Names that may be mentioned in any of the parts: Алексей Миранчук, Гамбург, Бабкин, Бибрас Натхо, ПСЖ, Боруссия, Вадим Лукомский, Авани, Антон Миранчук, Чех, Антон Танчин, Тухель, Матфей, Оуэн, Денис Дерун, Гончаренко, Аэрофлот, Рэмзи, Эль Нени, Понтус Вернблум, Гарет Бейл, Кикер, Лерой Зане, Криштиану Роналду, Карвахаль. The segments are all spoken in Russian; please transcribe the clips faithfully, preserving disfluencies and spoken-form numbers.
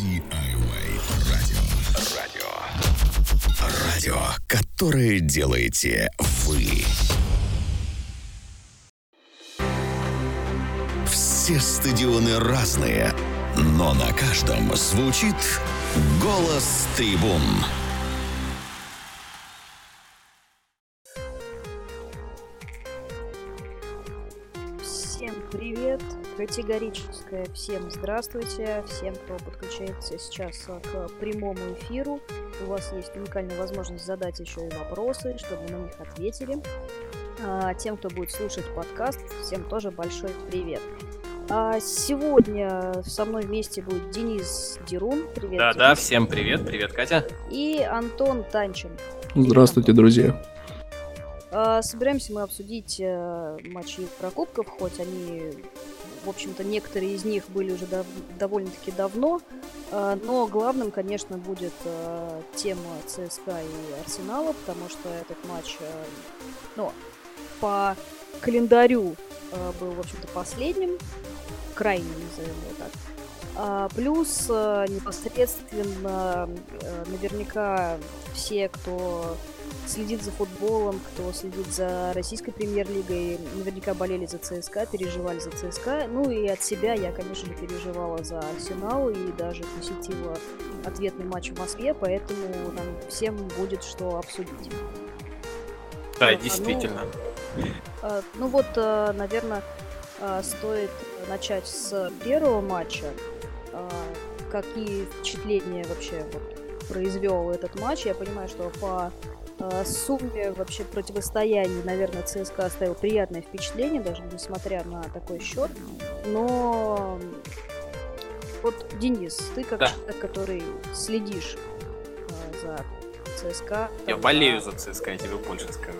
ди ай уай Радио. Радио. Радио, которое делаете вы. Все стадионы разные, но на каждом звучит голос трибун. Всем привет! Категорическое всем здравствуйте! Всем, кто подключается сейчас к прямому эфиру. У вас есть уникальная возможность задать еще и вопросы, чтобы на них ответили. А тем, кто будет слушать подкаст, всем тоже большой привет! Сегодня со мной вместе будет Денис Дерун. Привет. Да, да, всем привет. Привет, Катя. И Антон Танчин. Здравствуйте, друзья. Собираемся мы обсудить матчи Еврокубков, хоть они, в общем-то, некоторые из них были уже дов- довольно-таки давно. Но главным, конечно, будет тема ЦСКА и Арсенала, потому что этот матч, ну, по календарю был, в общем-то, последним. Крайне, назовем его так. А, плюс а, непосредственно а, наверняка все, кто следит за футболом, кто следит за российской премьер-лигой, наверняка болели за ЦСКА, переживали за ЦСКА. Ну и от себя я, конечно же, переживала за Арсенал и даже посетила ответный матч в Москве, поэтому нам всем будет что обсудить. Да, а, действительно. Ну, а, ну вот, а, наверное... Стоит начать с первого матча. Какие впечатления вообще вот произвел этот матч? Я понимаю, что по сумме вообще противостояния, наверное, ЦСКА оставил приятное впечатление, даже несмотря на такой счет. Но вот, Денис, ты как да. человек, который следишь за ЦСКА... Я там, болею за ЦСКА, я тебе больше скажу.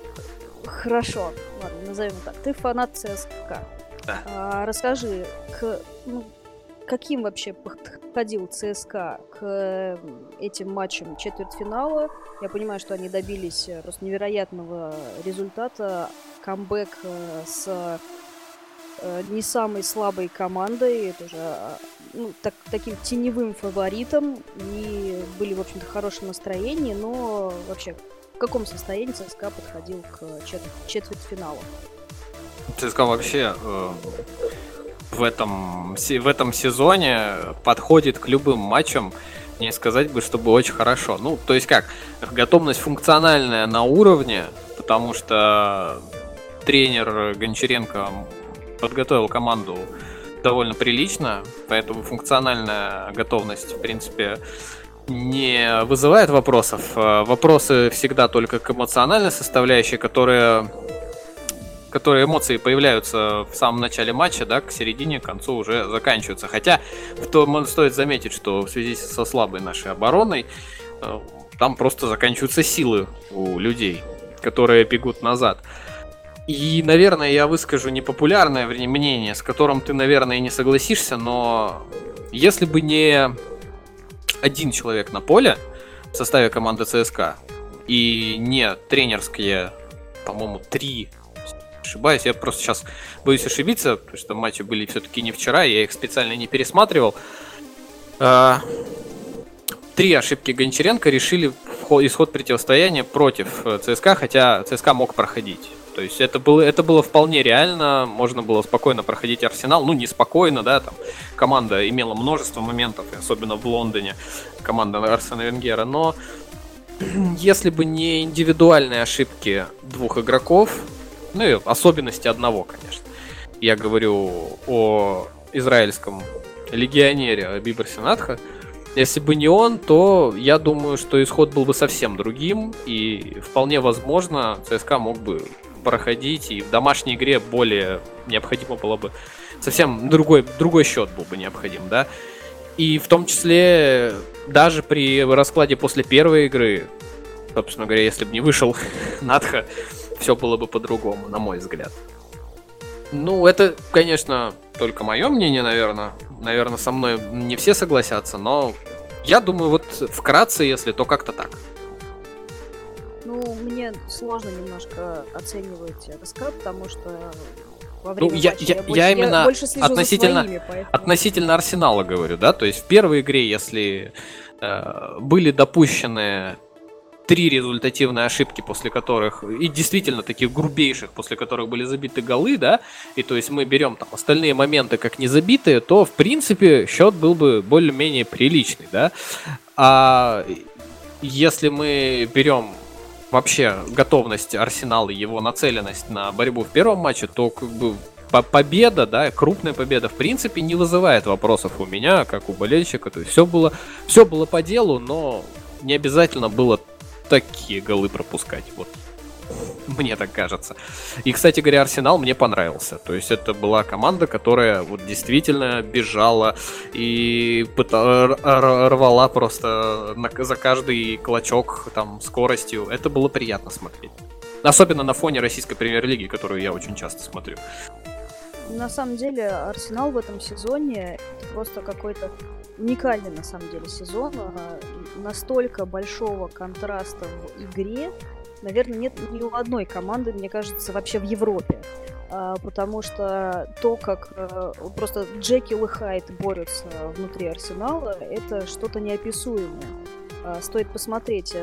Хорошо, ладно, назовем так. Ты фанат ЦСКА. Да. А, расскажи, к, ну, каким вообще подходил ЦСКА к этим матчам четвертьфинала? Я понимаю, что они добились просто невероятного результата. Камбэк с не самой слабой командой, тоже, ну, так, таким теневым фаворитом. И были, в общем-то, в хорошем настроении, но вообще в каком состоянии ЦСКА подходил к четвер- четвертьфиналу? ЦСКА вообще э, в, этом, в этом сезоне подходит к любым матчам, не сказать бы, чтобы очень хорошо. Ну, то есть как, готовность функциональная на уровне, потому что тренер Гончаренко подготовил команду довольно прилично, поэтому функциональная готовность, в принципе, не вызывает вопросов. Вопросы всегда только к эмоциональной составляющей, которая... которые эмоции появляются в самом начале матча, да, к середине, к концу уже заканчиваются. Хотя то, стоит заметить, что в связи со слабой нашей обороной там просто заканчиваются силы у людей, которые бегут назад. И, наверное, я выскажу непопулярное мнение, с которым ты, наверное, не согласишься, но если бы не один человек на поле в составе команды ЦСКА и не тренерские, по-моему, три... ошибаюсь, я просто сейчас боюсь ошибиться, потому что матчи были все-таки не вчера, я их специально не пересматривал. Три ошибки Гончаренко решили исход противостояния против ЦСКА, хотя ЦСКА мог проходить. То есть это было, это было вполне реально, можно было спокойно проходить Арсенал, ну не спокойно, да, там команда имела множество моментов, особенно в Лондоне, команда Арсена Венгера, но если бы не индивидуальные ошибки двух игроков, ну и особенности одного, конечно. Я говорю о израильском легионере Бибрасе Натхо. Если бы не он, то я думаю, что исход был бы совсем другим. И вполне возможно, ЦСКА мог бы проходить. И в домашней игре более необходимо было бы... Совсем другой, другой счет был бы необходим, да. И в том числе даже при раскладе после первой игры, собственно говоря, если бы не вышел Натхо, все было бы по-другому, на мой взгляд. Ну, это, конечно, только мое мнение, наверное. Наверное, со мной не все согласятся, но я думаю, вот вкратце, если, то как-то так. Ну, мне сложно немножко оценивать ЦСКА, потому что во время ну, я, матча. Я, я, больше, я именно я больше слежу относительно, за своими, поэтому... относительно Арсенала говорю, да, то есть в первой игре, если э, были допущены три результативные ошибки, после которых, и действительно таких грубейших, после которых были забиты голы, да, и то есть мы берем там остальные моменты как незабитые, то в принципе счет был бы более-менее приличный, да, а если мы берем вообще готовность Арсенала и его нацеленность на борьбу в первом матче, то как бы победа, да, крупная победа, в принципе, не вызывает вопросов у меня, как у болельщика, то есть все было, все было по делу, но не обязательно было такие голы пропускать, вот мне так кажется. И, кстати говоря, Арсенал мне понравился. То есть это была команда, которая вот действительно бежала и пытала, рвала просто за каждый клочок там скоростью. Это было приятно смотреть. Особенно на фоне российской премьер-лиги, которую я очень часто смотрю. На самом деле Арсенал в этом сезоне это просто какой-то уникальный на самом деле сезон. Настолько большого контраста в игре, наверное, нет ни у одной команды, мне кажется, вообще в Европе. Потому что то, как просто Джекил и Хайд борются внутри Арсенала, это что-то неописуемое. Стоит посмотреть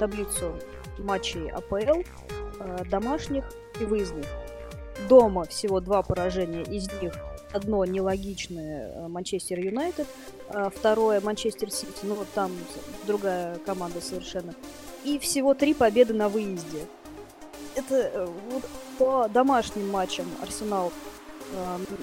таблицу матчей АПЛ, домашних и выездных. Дома всего два поражения, из них одно нелогичное — Манчестер Юнайтед, второе — Манчестер Сити, ну вот там другая команда совершенно. И всего три победы на выезде. Это вот по домашним матчам Арсенал,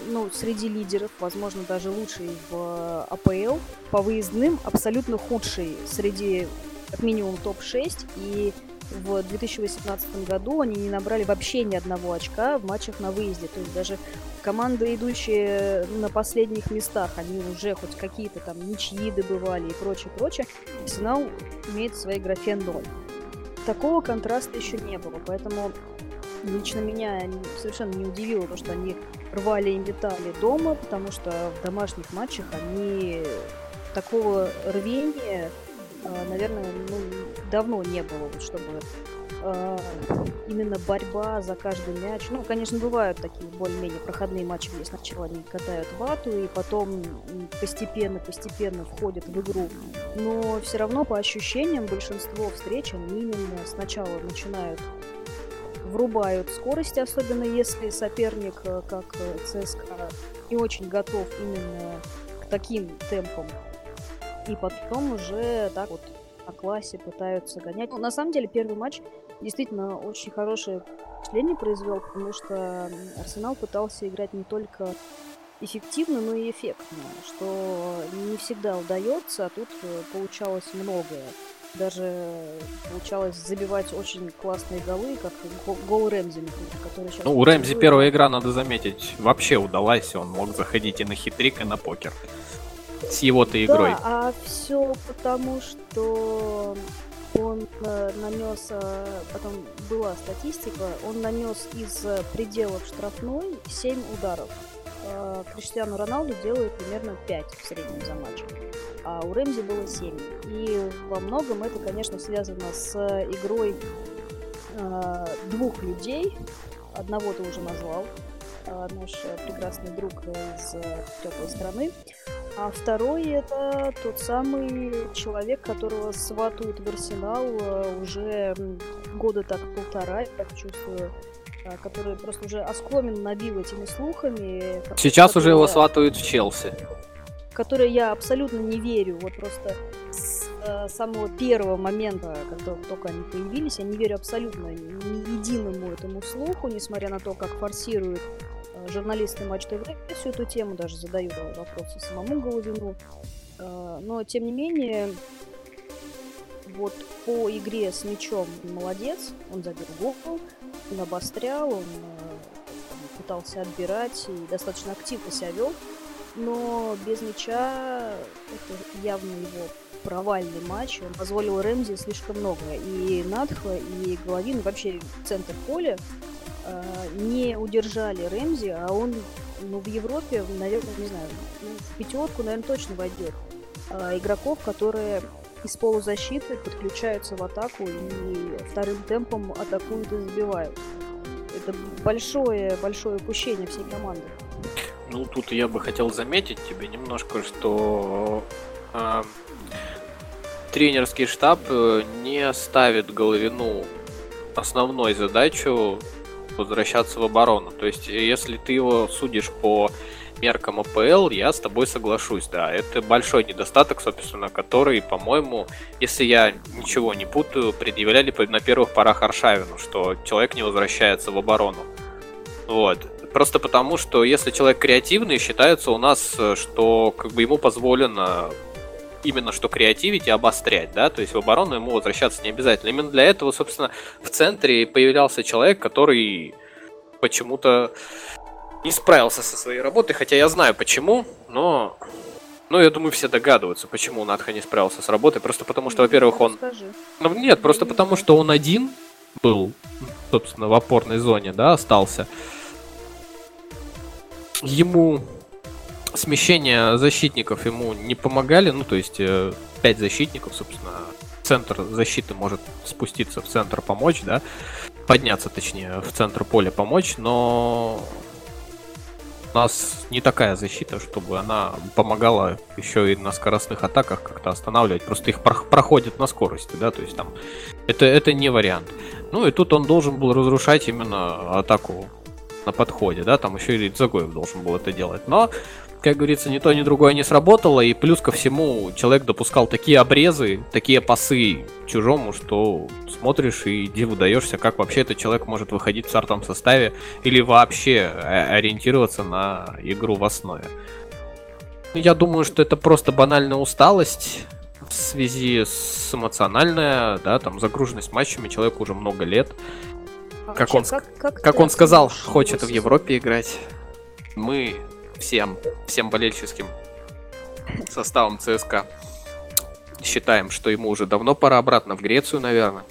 ну, среди лидеров, возможно, даже лучший в АПЛ. По выездным абсолютно худший среди, как минимум, топ шесть. И в две тысячи восемнадцатом году они не набрали вообще ни одного очка в матчах на выезде. То есть даже команды, идущие на последних местах, они уже хоть какие-то там ничьи добывали и прочее, прочее. Арсенал имеет в своей графе ноль. Такого контраста еще не было, поэтому лично меня совершенно не удивило то, что они рвали и метали дома, потому что в домашних матчах они такого рвения, наверное, ну, давно не было, вот, чтобы э, именно борьба за каждый мяч. Ну, конечно, бывают такие более-менее проходные матчи, где сначала они катают вату и потом постепенно-постепенно входят в игру. Но все равно, по ощущениям, большинство встреч они именно сначала начинают, врубают скорость, особенно если соперник, как ЦСКА, не очень готов именно к таким темпам. И потом уже так вот на классе пытаются гонять. Ну, на самом деле, первый матч действительно очень хорошее впечатление произвел, потому что Арсенал пытался играть не только эффективно, но и эффектно, что не всегда удается, а тут получалось многое. Даже получалось забивать очень классные голы, как гол Рэмзи, который сейчас... Ну, у Рэмзи первая игра, надо заметить, вообще удалась, он мог заходить и на хитрик, и на покер. С его-то игрой. Да, а все потому, что он нанес, потом была статистика, он нанес из пределов штрафной семь ударов. Криштиану Роналду делает примерно пять в среднем за матч, а у Рэмзи было семь. И во многом это, конечно, связано с игрой двух людей. Одного ты уже назвал, наш прекрасный друг из теплой страны. А второй — это тот самый человек, которого сватают в Арсенал уже года так полтора, я так чувствую, который просто уже оскомин набил этими слухами. Сейчас который, уже его сватают в Челси. Который я абсолютно не верю, вот просто с самого первого момента, когда только они появились, я не верю абсолютно ни единому этому слуху, несмотря на то, как форсируют журналисты Матч ТВ всю эту тему, даже задают вопросы самому Головину. Но, тем не менее, вот по игре с мячом молодец, он забил гол, он обострял, он пытался отбирать и достаточно активно себя вел, но без мяча это явно его провальный матч, он позволил Рэмзи слишком много, и Натхо, и Головин, вообще центр поля, не удержали Рэмзи, а он, ну, в Европе, наверное, не знаю, в пятерку, наверное, точно войдет. А, игроков, которые из полузащиты подключаются в атаку и вторым темпом атакуют и забивают. это большое-большое упущение всей команды. Ну, тут я бы хотел заметить тебе немножко, что э, тренерский штаб не ставит Головину основной задачу возвращаться в оборону. То есть, если ты его судишь по меркам АПЛ, я с тобой соглашусь, да. Это большой недостаток, собственно, который, по-моему, если я ничего не путаю, предъявляли на первых порах Аршавину, что человек не возвращается в оборону. Вот. Просто потому, что если человек креативный, считается у нас, что как бы ему позволено именно что креативить и обострять, да, то есть в оборону ему возвращаться не обязательно. Именно для этого, собственно, в центре появлялся человек, который почему-то не справился со своей работой, хотя я знаю почему, но... Ну, я думаю, все догадываются, почему Натхо не справился с работой, просто потому что, во-первых, он... Ну, нет, просто потому что он один был, собственно, в опорной зоне, да, остался. Ему... Смещение защитников ему не помогали, ну, то есть пять защитников, собственно, центр защиты может спуститься в центр помочь, да, подняться, точнее, в центр поля помочь, но у нас не такая защита, чтобы она помогала еще и на скоростных атаках как-то останавливать, просто их проходят на скорости, да, то есть там это, это не вариант. Ну, и тут он должен был разрушать именно атаку на подходе, да, там еще и Загоев должен был это делать, но... Как говорится, ни то, ни другое не сработало, и плюс ко всему человек допускал такие обрезы, такие пасы чужому, что смотришь и диву даешься, как вообще этот человек может выходить в стартовом составе или вообще ориентироваться на игру в основе. Я думаю, что это просто банальная усталость в связи с эмоциональной, да, там, загруженность матчами, человеку уже много лет. А как вообще, он, как, как как он сказал, хочет в Европе играть. Мы... Всем, всем болельческим составом ЦСКА считаем, что ему уже давно пора обратно в Грецию, наверное.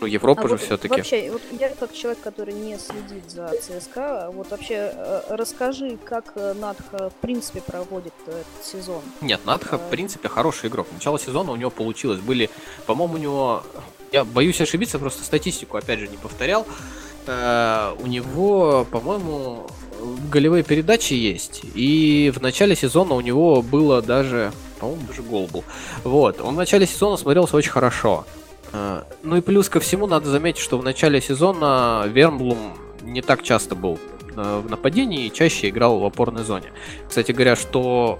Ну, Европа а же вот все-таки. Вообще, вот я как человек, который не следит за ЦСКА, вот вообще расскажи, как Натхо в принципе проводит этот сезон. Нет, Натхо в принципе хороший игрок. Начало сезона у него получилось. Были, по-моему, у него, я боюсь ошибиться, просто статистику опять же не повторял. У него, по-моему, голевые передачи есть, и в начале сезона у него было даже, по-моему, даже гол был. Вот, он в начале сезона смотрелся очень хорошо. Ну и плюс ко всему надо заметить, что в начале сезона Вернблум не так часто был в нападении и чаще играл в опорной зоне. Кстати говоря, что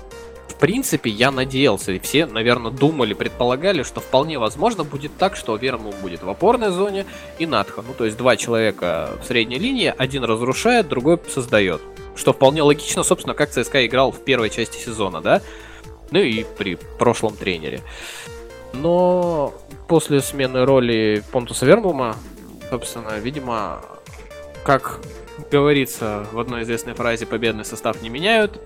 в принципе я надеялся, и все, наверное, думали, предполагали, что вполне возможно будет так, что Вернблум будет в опорной зоне и Натхо. Ну, то есть два человека в средней линии, один разрушает, другой создает. Что вполне логично, собственно, как ЦСКА играл в первой части сезона, да? Ну и при прошлом тренере. Но после смены роли Понтуса Вернблума, собственно, видимо, как говорится в одной известной фразе, победный состав не меняют.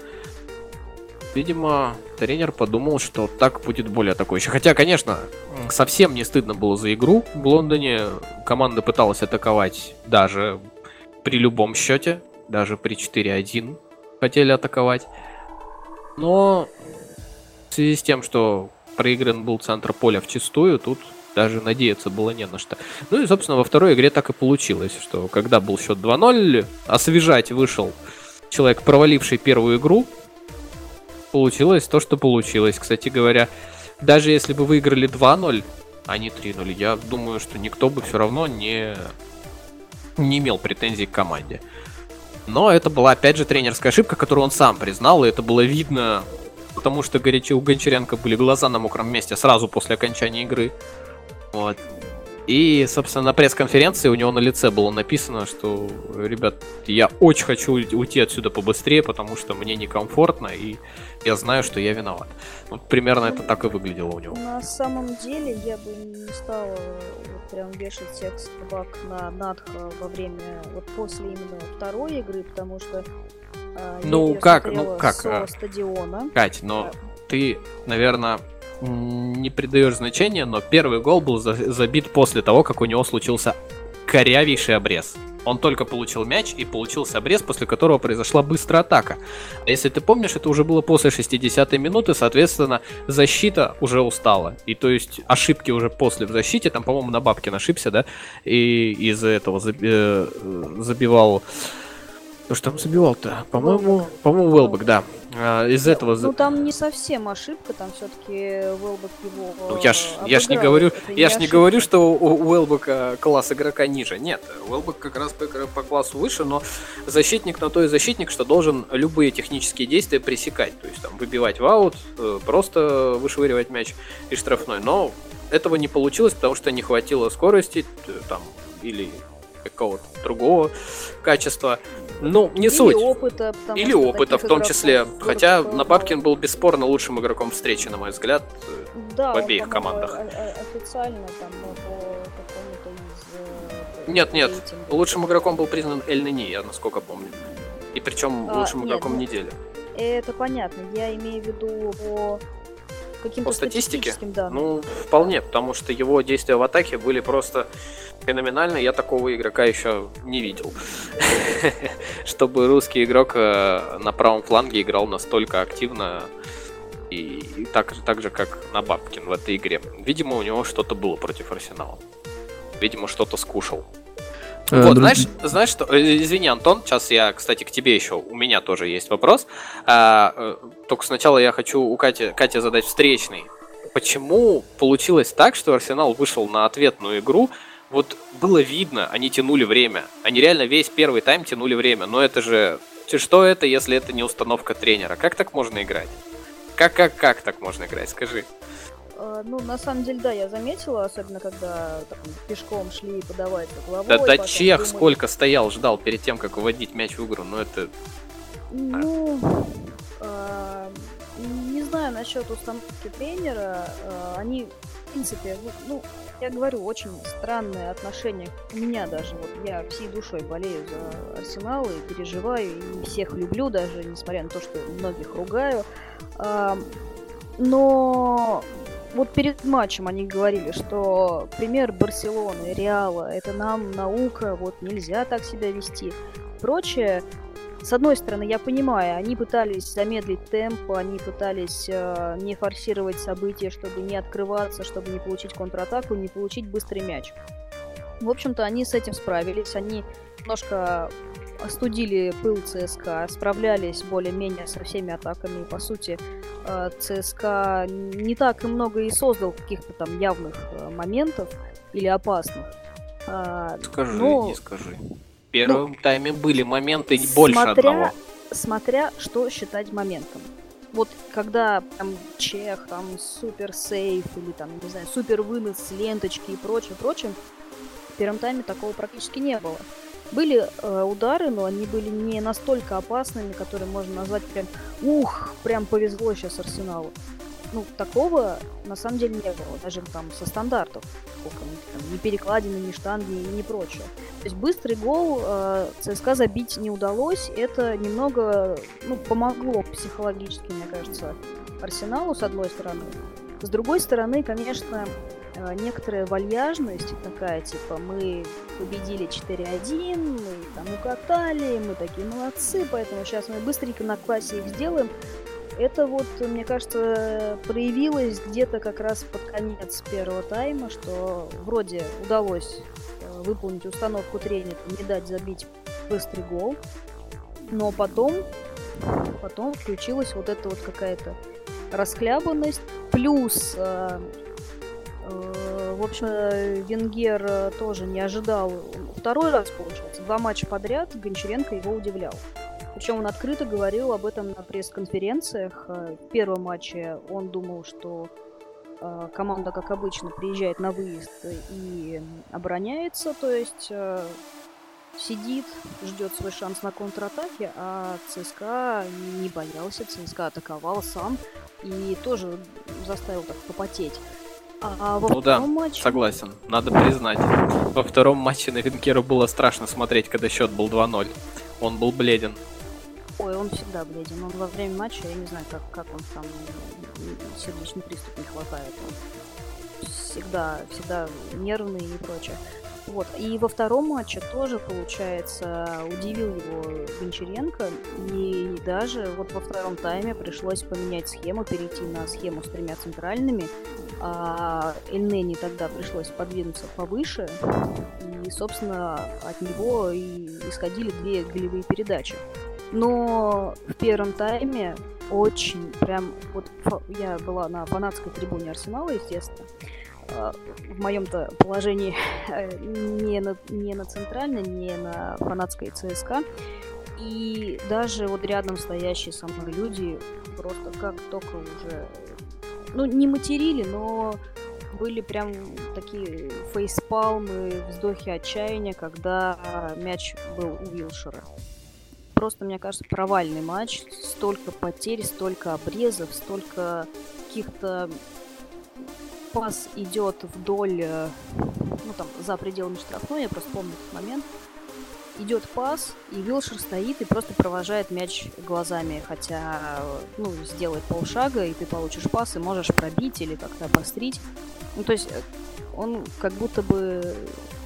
Видимо, тренер подумал, что так будет более атакующе. Хотя, конечно, совсем не стыдно было за игру в Лондоне. Команда пыталась атаковать даже при любом счете. Даже при четыре один хотели атаковать. Но в связи с тем, что проигран был центр поля вчистую, тут даже надеяться было не на что. Ну и, собственно, во второй игре так и получилось, что когда был счет два ноль, освежать вышел человек, проваливший первую игру. Получилось то, что получилось. Кстати говоря, даже если бы выиграли два ноль, а не три ноль, я думаю, что никто бы все равно не, не имел претензий к команде. Но это была, опять же, тренерская ошибка, которую он сам признал, и это было видно, потому что горячо у Гончаренко были глаза на мокром месте сразу после окончания игры. Вот. И, собственно, на пресс-конференции у него на лице было написано, что, ребят, я очень хочу уйти отсюда побыстрее, потому что мне некомфортно, и я знаю, что я виноват. Вот примерно это так и выглядело у него. На самом деле, я бы не стала прям вешать всех собак на Натхо во время, вот после именно второй игры, потому что э, ну, я как, ну, как, со стадиона. Кать, но да. Ты, наверное... не придаешь значения, но первый гол был забит после того, как у него случился корявейший обрез. Он только получил мяч и получился обрез, после которого произошла быстрая атака. Если ты помнишь, это уже было после шестидесятой минуты, соответственно, защита уже устала. И то есть ошибки уже после в защите, там, по-моему, на Бабкин ошибся, да? И из-за этого забивал... Ну что там забивал-то? По-моему, по-моему, Уэлбек, да. Из этого... Ну там не совсем ошибка, там все-таки Уэлбек его ну, я, ж, я ж не говорю, я ж не говорю, что у Уэлбека класс игрока ниже. Нет, Уэлбек как раз по, по классу выше, но защитник на то и защитник, что должен любые технические действия пресекать. То есть там выбивать в аут, просто вышвыривать мяч и штрафной. Но этого не получилось, потому что не хватило скорости там или какого-то другого качества. Ну, не Или суть. Опыта, Или опыта, в том числе. Хотя Набабкин был бесспорно лучшим игроком встречи, на мой взгляд, да, в обеих командах. Официально там по из... Нет, нет. Лучшим игроком был признан Эль Нени, я насколько помню. И причем а, лучшим нет, игроком нет. недели. Это понятно. Я имею в виду по... По статистике? Да. Ну, вполне, потому что его действия в атаке были просто феноменальны. Я такого игрока еще не видел. Чтобы русский игрок на правом фланге играл настолько активно и так, так же, как Набабкин в этой игре. Видимо, у него что-то было против Арсенала. Видимо, что-то скушал. Вот, знаешь, знаешь что? Извини, Антон, сейчас я, кстати, к тебе еще, у меня тоже есть вопрос. А, только сначала я хочу у Кати, Кате задать встречный. Почему получилось так, что Арсенал вышел на ответную игру? Вот было видно, они тянули время. Они реально весь первый тайм тянули время. Но это же... Что это, если это не установка тренера? Как так можно играть? Как, как, как так можно играть? Скажи. Ну, на самом деле, да, я заметила, особенно когда там, пешком шли и подавать головой. Да, да Чех думали... сколько стоял, ждал перед тем, как уводить мяч в игру, но это... Ну, а. э, не знаю насчет установки тренера, э, они, в принципе, ну, я говорю, очень странное отношение к меня даже. Вот я всей душой болею за Арсенал и переживаю, и всех люблю даже, несмотря на то, что многих ругаю. Э, но... Вот перед матчем они говорили, что пример Барселоны, Реала, это нам наука, вот нельзя так себя вести. Прочее, с одной стороны, я понимаю, они пытались замедлить темп, они пытались э, не форсировать события, чтобы не открываться, чтобы не получить контратаку, не получить быстрый мяч. В общем-то, они с этим справились, они немножко... остудили пыл ЦСКА, справлялись более-менее со всеми атаками. И, по сути, ЦСКА не так и много и создал каких-то там явных моментов или опасных. Скажи, но... не скажи. В первом ну, тайме были моменты больше смотря, одного. Смотря, что считать моментом. Вот когда там Чех, там суперсейф или там, не знаю, супервынос с ленточки и прочее, прочее, в первом тайме такого практически не было. Были э, удары, но они были не настолько опасными, которые можно назвать прям «Ух, прям повезло сейчас Арсеналу». Ну, такого на самом деле не было, даже там со стандартов. Там, ни перекладины, ни штанги, ни прочее. То есть быстрый гол э, ЦСКА забить не удалось. Это немного ну, помогло психологически, мне кажется, Арсеналу, с одной стороны. С другой стороны, конечно... некоторая вальяжность такая, типа, мы победили четыре один, мы там укатали, мы такие молодцы, поэтому сейчас мы быстренько на классе их сделаем. Это вот, мне кажется, проявилось где-то как раз под конец первого тайма, что вроде удалось выполнить установку тренера, не дать забить быстрый гол, но потом, потом включилась вот эта вот какая-то расхлябанность, плюс... В общем, Венгер тоже не ожидал. Второй раз, получается, два матча подряд Гончаренко его удивлял. Причем он открыто говорил об этом на пресс-конференциях. В первом матче он думал, что команда, как обычно, приезжает на выезд и обороняется, то есть сидит, ждет свой шанс на контратаке, а ЦСКА не боялся, ЦСКА атаковал сам и тоже заставил так попотеть. А во ну да, матче... согласен, надо признать. Во втором матче на Венгеру было страшно смотреть, когда счет был два ноль. Он был бледен. Ой, он всегда бледен. Он во время матча, я не знаю, как, как он там, сердечный приступ не хватает. Он всегда, всегда нервный и прочее. Вот. И во втором матче тоже, получается, удивил его Гончаренко. И даже вот во втором тайме пришлось поменять схему, перейти на схему с тремя центральными. А Эль Нени тогда пришлось подвинуться повыше. И, собственно, от него и исходили две голевые передачи. Но в первом тайме очень прям... Вот я была на фанатской трибуне Арсенала, естественно. В моем-то положении не на, не на центральной, не на фанатской ЦСКА. И даже вот рядом стоящие со мной люди просто как только уже... Ну, не материли, но были прям такие фейспалмы, вздохи отчаяния, когда мяч был у Вилшера. Просто, мне кажется, провальный матч. Столько потерь, столько обрезов, столько каких-то... Пас идет вдоль, ну там, за пределами штрафной, я просто помню этот момент. Идет пас, и Вилшер стоит и просто провожает мяч глазами, хотя, ну, сделает полшага, и ты получишь пас, и можешь пробить или как-то обострить. Ну, то есть он как будто бы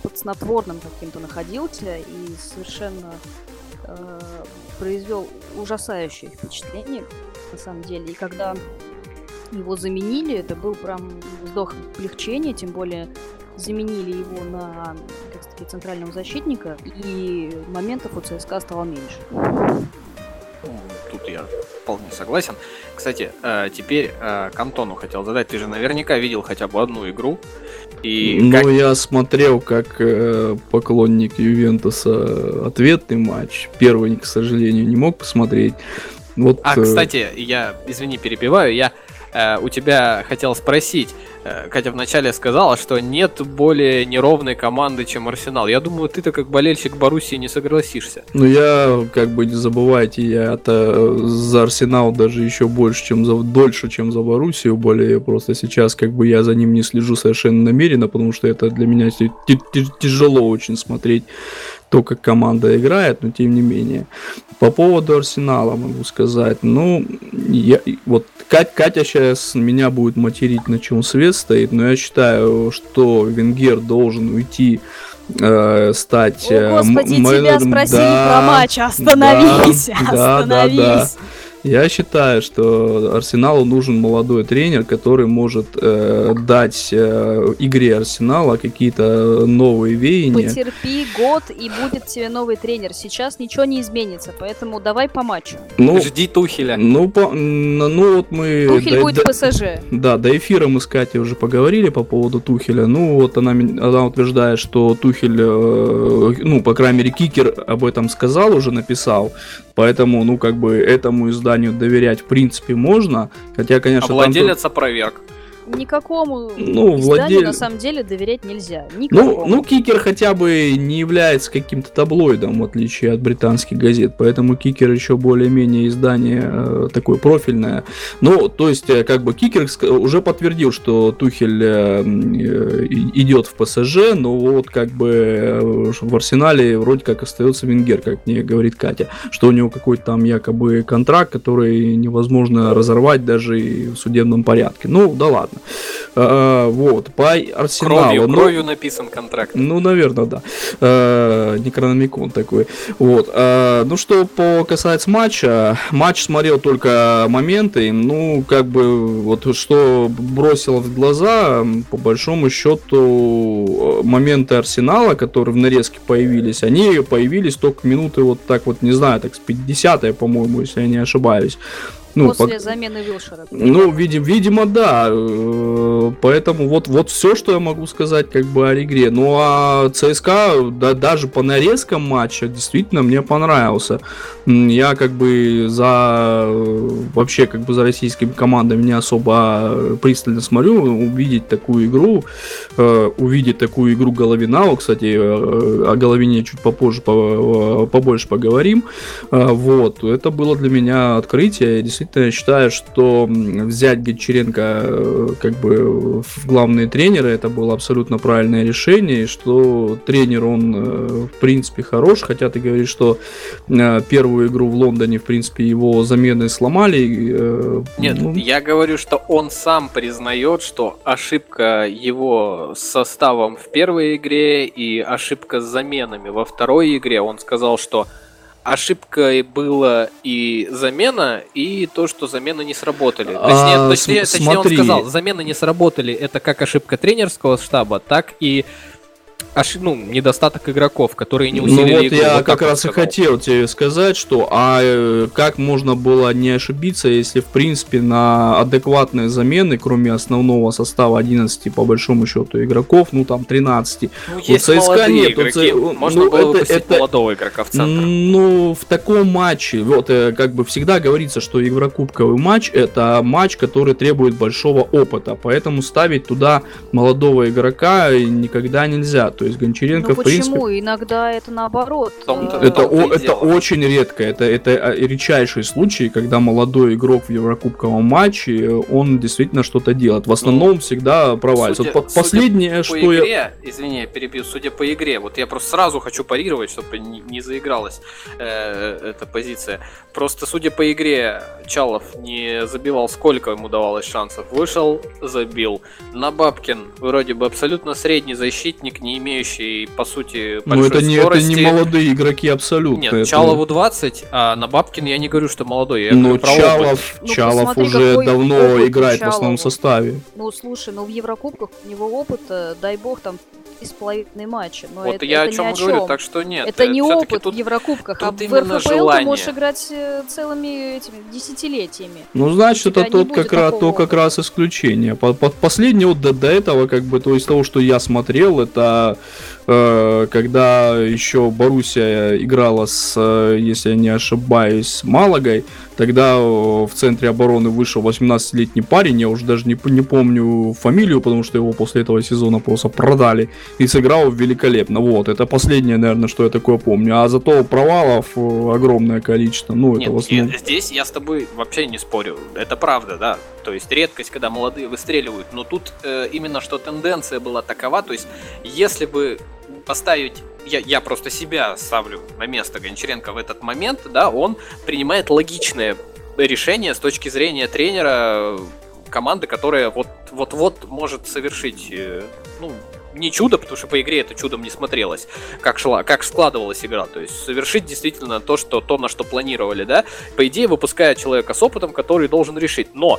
под снотворным каким-то находился и совершенно э, произвел ужасающее впечатление, на самом деле. И когда... его заменили, это был прям вздох облегчения, тем более заменили его на, как сказать, центрального защитника, и моментов у ЦСКА стало меньше. Тут я вполне согласен. Кстати, теперь к Антону хотел задать. Ты же наверняка видел хотя бы одну игру. И ну, как... я смотрел, как поклонник Ювентуса, ответный матч. Первый, к сожалению, не мог посмотреть. Вот... А, кстати, я, извини, перебиваю, я... у тебя хотел спросить, Катя вначале сказала, что нет более неровной команды, чем Арсенал. Я думаю, ты-то как болельщик Боруссии не согласишься. Ну я, как бы не забывайте, я-то за Арсенал даже еще больше, чем за, дольше, чем за Боруссию. Более просто сейчас, как бы я за ним не слежу совершенно намеренно, потому что это для меня тяжело очень смотреть то, как команда играет, но тем не менее. По поводу Арсенала могу сказать, ну, я, вот Кать, Катя сейчас меня будет материть, на чем свет стоит, но я считаю, что Венгер должен уйти, э, стать... О, Господи, м- тебя спросили да, про матч, остановись, да, остановись. Да, да, да. Я считаю, что Арсеналу нужен молодой тренер, который может э, дать э, игре Арсенала какие-то новые веяния. Потерпи год, и будет тебе новый тренер. Сейчас ничего не изменится, поэтому давай по матчу. Ну, жди Тухеля. Ну, по, ну вот мы... Тухель да, будет да, ПСЖ. Да, до эфира мы с Катей уже поговорили по поводу Тухеля. Ну вот она, она утверждает, что Тухель, э, ну по крайней мере Кикер об этом сказал, уже написал. Поэтому, ну, как бы, этому изданию доверять, в принципе, можно. Хотя, конечно... А владелец там... опроверг. Никакому ну, изданию, владель... на самом деле, доверять нельзя. Ну, ну, Кикер хотя бы не является каким-то таблоидом, в отличие от британских газет. Поэтому Кикер еще более-менее издание э, такое профильное. Ну, то есть, как бы, Кикер уже подтвердил, что Тухель э, э, идет в ПСЖ, но вот, как бы, в Арсенале вроде как остается Венгер, как мне говорит Катя. Что у него какой-то там якобы контракт, который невозможно разорвать даже и в судебном порядке. Ну, да ладно. А, вот, по Арсеналу. Кровью, ну, кровью написан контракт. Ну, наверное, да. А, Некрономикон такой. Вот. А, ну, что по касается матча, матч смотрел только моменты. Ну, как бы, вот что бросило в глаза, по большому счету, моменты Арсенала, которые в нарезке появились, они появились только минуты, вот так вот, не знаю, так с пятидесятой, по-моему, если я не ошибаюсь. Ну, после по... замены Вилшера. Ну, видим, видимо, да. Поэтому вот, вот все, что я могу сказать, как бы, о игре. Ну, а ЦСКА, да, даже по нарезкам матча, действительно, мне понравился. Я, как бы, за... Вообще, как бы, за российскими командами не особо пристально смотрю. Увидеть такую игру, увидеть такую игру Головина. Кстати, о Головине чуть попозже, побольше поговорим. Вот. Это было для меня открытие. Действительно, считаю, что взять Гончаренко как бы в главные тренеры, это было абсолютно правильное решение, и что тренер, он в принципе хорош, хотя ты говоришь, что первую игру в Лондоне, в принципе, его замены сломали. Нет, ну... я говорю, что он сам признает, что ошибка его с составом в первой игре и ошибка с заменами во второй игре, он сказал, что ошибкой была и замена, и то, что замены не сработали. Точнее, а, точнее, точнее он сказал, замены не сработали. Это как ошибка тренерского штаба, так и ошиб... ну, недостаток игроков, которые не усилили ну, вот игру. Я вот как раз и хотел тебе сказать, что а как можно было не ошибиться, если в принципе на адекватные замены, кроме основного состава одиннадцати по большому счету игроков, ну там тринадцать. Ну, есть ЦСКА нет, игроки. Ц... Можно ну, было выпустить это, молодого игрока в центр. Ну, в таком матче, вот как бы всегда говорится, что еврокубковый матч — это матч, который требует большого опыта, поэтому ставить туда молодого игрока никогда нельзя. То есть Гончаренко, ну, в принципе... почему? Иногда это наоборот. Том-то, это, том-то о, это очень редко. Это, это редчайший случай, когда молодой игрок в еврокубковом матче, он действительно что-то делает. В основном ну, всегда провалится. Судя, вот последнее, судя что по игре, я... Извини, я перебью. Судя по игре, вот я просто сразу хочу парировать, чтобы не, не заигралась э, эта позиция. Просто судя по игре, Чалов не забивал, сколько ему давалось шансов. Вышел, забил. На Бабкин вроде бы абсолютно средний защитник, не имеющий, по сути, большой это не, скорости. Это не молодые игроки абсолютно. Нет, это... Чалову двадцать, а на Бабкин я не говорю, что молодой. Я ну, Чалов, ну, Чалов посмотри, уже давно играет Чалову в основном составе. Ну, слушай, ну в Еврокубках у него опыт, дай бог, там, из половиной матча. Но вот это, я это о чем говорю, чем. Так что нет. Это, это не опыт тут, в Еврокубках, а в эр эф пэ эл ты можешь играть целыми этими десятилетиями. Ну, значит, это тот как раз, то как раз исключение. Последнее вот до, до этого, как бы, то из того, что я смотрел, это э, когда еще Боруссия играла с, если я не ошибаюсь, Малагой, тогда в центре обороны вышел восемнадцатилетний парень, я уже даже не, не помню фамилию, потому что его после этого сезона просто продали, и сыграл великолепно. Вот, это последнее, наверное, что я такое помню. А зато провалов огромное количество. Ну, нет, это в основном... Здесь я с тобой вообще не спорю. Это правда, да. То есть редкость, когда молодые выстреливают. Но тут э, именно что тенденция была такова. То есть если бы поставить... Я, я просто себя ставлю на место Гончаренко в этот момент. Да, он принимает логичное решение с точки зрения тренера команды, которая вот-вот может совершить... Э, ну, не чудо, потому что по игре это чудом не смотрелось, как шла, как складывалась игра. То есть совершить действительно то, что, то, на что планировали, да. По идее, выпуская человека с опытом, который должен решить. Но,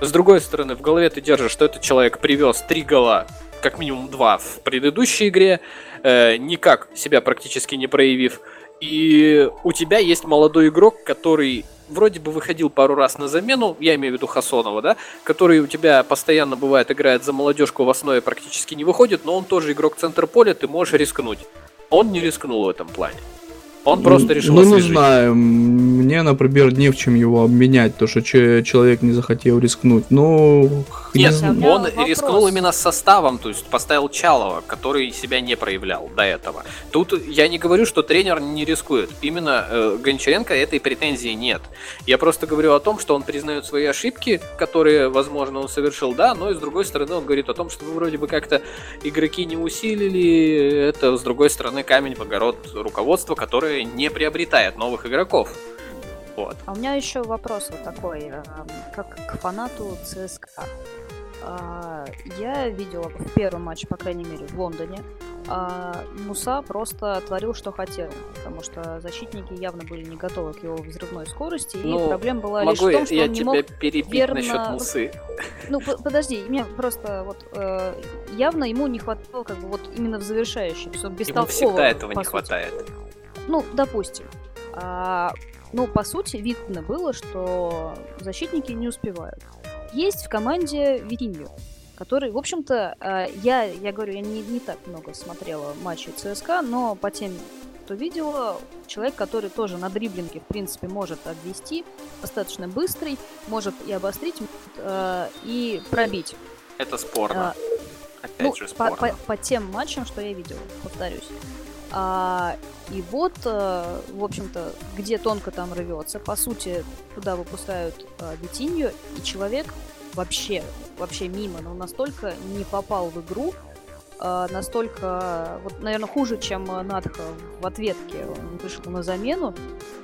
с другой стороны, в голове ты держишь, что этот человек привез три гола, как минимум два, в предыдущей игре, э, никак себя практически не проявив. И у тебя есть молодой игрок, который... вроде бы выходил пару раз на замену, я имею в виду Хасонова, да, который у тебя постоянно бывает, играет за молодежку, в основе практически не выходит, но он тоже игрок центра поля, ты можешь рискнуть. Он не рискнул в этом плане. Он просто решил ну, освежить. Ну, не знаю, мне, например, не в чем его обменять, то, что ч- человек не захотел рискнуть, ну... Нет, не он вопрос. Рискнул именно с составом, то есть поставил Чалова, который себя не проявлял до этого. Тут я не говорю, что тренер не рискует, именно э, Гончаренко этой претензии нет. Я просто говорю о том, что он признает свои ошибки, которые, возможно, он совершил, да, но и с другой стороны он говорит о том, что вы вроде бы как-то игроки не усилили, это, с другой стороны, камень в огород руководства, которое не приобретает новых игроков. Вот. А у меня еще вопрос вот такой, как к фанату ЦСКА. Я видела в первом матче, по крайней мере, в Лондоне, Муса просто творил, что хотел, потому что защитники явно были не готовы к его взрывной скорости, и ну, проблема была лишь в том, что я он не мог верно... насчет Мусы. Ну, подожди, мне просто вот явно ему не хватало как бы вот именно в завершающем, бестолкового. Ему всегда этого не хватает. Ну, допустим. А, ну, по сути, видно было, что защитники не успевают. Есть в команде Вернблум, который, в общем-то, я, я говорю, я не, не так много смотрела матчей ЦСКА, но по тем, кто видела, человек, который тоже на дриблинге, в принципе, может обвести, достаточно быстрый, может и обострить, и пробить. Это спорно. А, Опять ну, же спорно. По, по, по тем матчам, что я видела, повторюсь. А, и вот, а, в общем-то, где тонко там рвется, по сути, туда выпускают а, Бетинью, и человек вообще, вообще мимо, но настолько не попал в игру, а, настолько, вот, наверное, хуже, чем Натхо в ответке, он вышел на замену.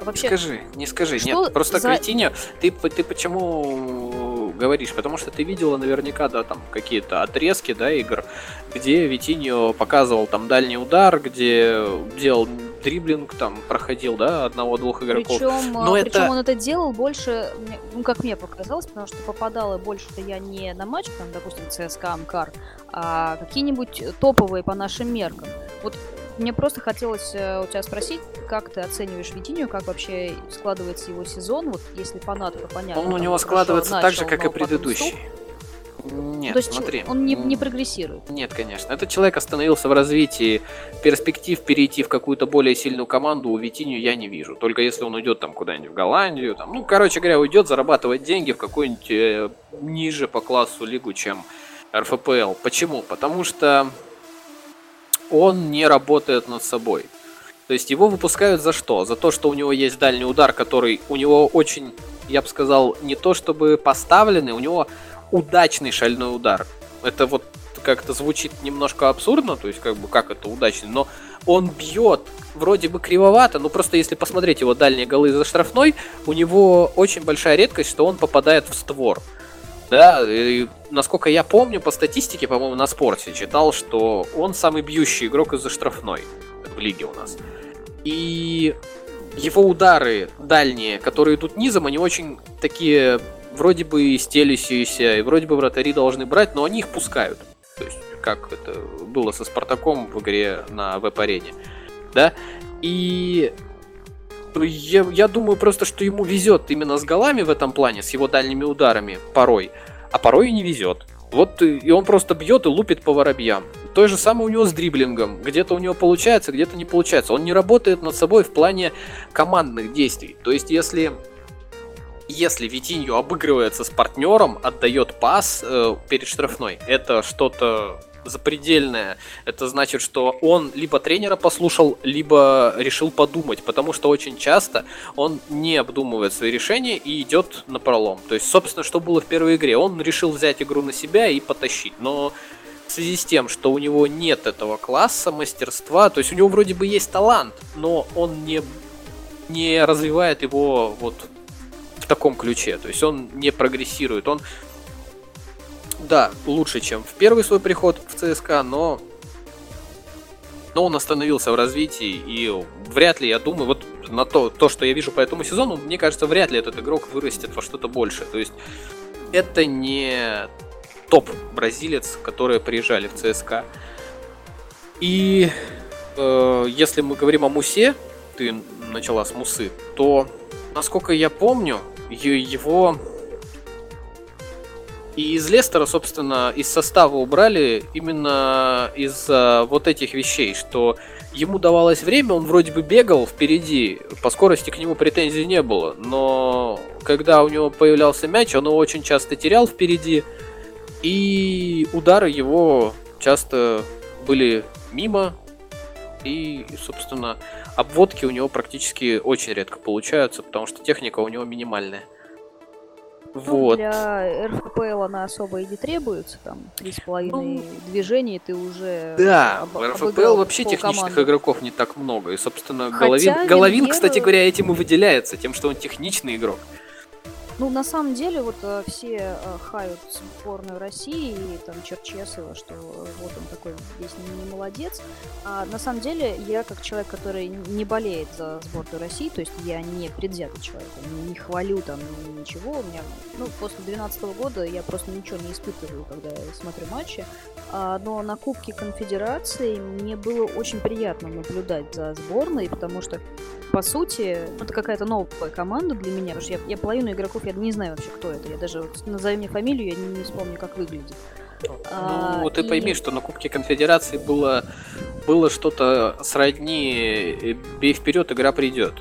А вообще, скажи, не скажи, нет, просто за... к Бетинью, ты, ты почему... говоришь, потому что ты видела наверняка, да, там какие-то отрезки, да, игр, где Витиньо показывал там дальний удар, где делал дриблинг, там проходил, да, одного-двух игроков. Причем, но причем это... он это делал больше, ну, как мне показалось, потому что попадала больше-то я не на матч, там, допустим, ЦСКА, Амкар, а какие-нибудь топовые по нашим меркам. Вот мне просто хотелось у тебя спросить, как ты оцениваешь Витинью, как вообще складывается его сезон, вот если по Натхо, понятно. Он у него складывается начал, так же, как и предыдущий. Нет, ну, смотри. Он не, не прогрессирует. Нет, конечно. Этот человек остановился в развитии. Перспектив перейти в какую-то более сильную команду у Витинью я не вижу. Только если он уйдет там куда-нибудь в Голландию. Там, ну, короче говоря, уйдет зарабатывать деньги в какую-нибудь э, ниже по классу лигу, чем эр эф пэ эл. Почему? Потому что он не работает над собой. То есть его выпускают за что? За то, что у него есть дальний удар, который у него очень, я бы сказал, не то чтобы поставленный, у него удачный шальной удар. Это вот как-то звучит немножко абсурдно, то есть как бы как это удачный, но он бьет вроде бы кривовато, но просто если посмотреть его дальние голы за штрафной, у него очень большая редкость, что он попадает в створ. Да, и, насколько я помню, по статистике, по-моему, на спорте читал, что он самый бьющий игрок из-за штрафной в лиге у нас. И его удары дальние, которые идут низом, они очень такие, вроде бы и стелющиеся, и вроде бы вратари должны брать, но они их пускают. То есть, как это было со Спартаком в игре на веб-арене. Да, и... Я, я думаю просто, что ему везет именно с голами в этом плане, с его дальними ударами порой, а порой и не везет. Вот и он просто бьет и лупит по воробьям. То же самое у него с дриблингом. Где-то у него получается, где-то не получается. Он не работает над собой в плане командных действий. То есть если, если Витиньо обыгрывается с партнером, отдает пас э, перед штрафной, это что-то... запредельное. Это значит, что он либо тренера послушал, либо решил подумать, потому что очень часто он не обдумывает свои решения и идет напролом. То есть, собственно, что было в первой игре? Он решил взять игру на себя и потащить, но в связи с тем, что у него нет этого класса, мастерства, то есть у него вроде бы есть талант, но он не, не развивает его вот в таком ключе, то есть он не прогрессирует, он да, лучше, чем в первый свой приход в ЦСКА, но... но он остановился в развитии, и вряд ли, я думаю, вот на то, то, что я вижу по этому сезону, мне кажется, вряд ли этот игрок вырастет во что-то больше. То есть это не топ-бразилец, которые приезжали в ЦСКА. И э, если мы говорим о Мусе, ты начала с Мусы, то, насколько я помню, его... И из Лестера, собственно, из состава убрали именно из-за вот этих вещей, что ему давалось время, он вроде бы бегал впереди, по скорости к нему претензий не было, но когда у него появлялся мяч, он его очень часто терял впереди, и удары его часто были мимо, и, собственно, обводки у него практически очень редко получаются, потому что техника у него минимальная. Вот. Ну, для эр эф пэ эл она особо и не требуется, там три с половиной ну, движений ты уже... Да, об, в эр эф пэ эл вообще техничных команды. Игроков не так много, и, собственно, Хотя Головин, Венгер... Головин, кстати говоря, этим и выделяется, тем, что он техничный игрок. Ну, на самом деле, вот все хают сборную России, и там Черчесова, что вот он такой весь не молодец. А на самом деле, я как человек, который не болеет за сборную России, то есть я не предвзятый человек, не хвалю там ничего. У меня, ну, после две тысячи двенадцатого года я просто ничего не испытываю, когда я смотрю матчи. А, но на Кубке Конфедерации мне было очень приятно наблюдать за сборной, потому что, по сути, это какая-то новая команда для меня, потому что я, я половину игроков я не знаю вообще, кто это. Я даже вот, назови мне фамилию, я не, не вспомню, как выглядит. Ну, а, вот и... ты пойми, что на Кубке Конфедерации было, было что-то сродни «бей вперед, игра придет».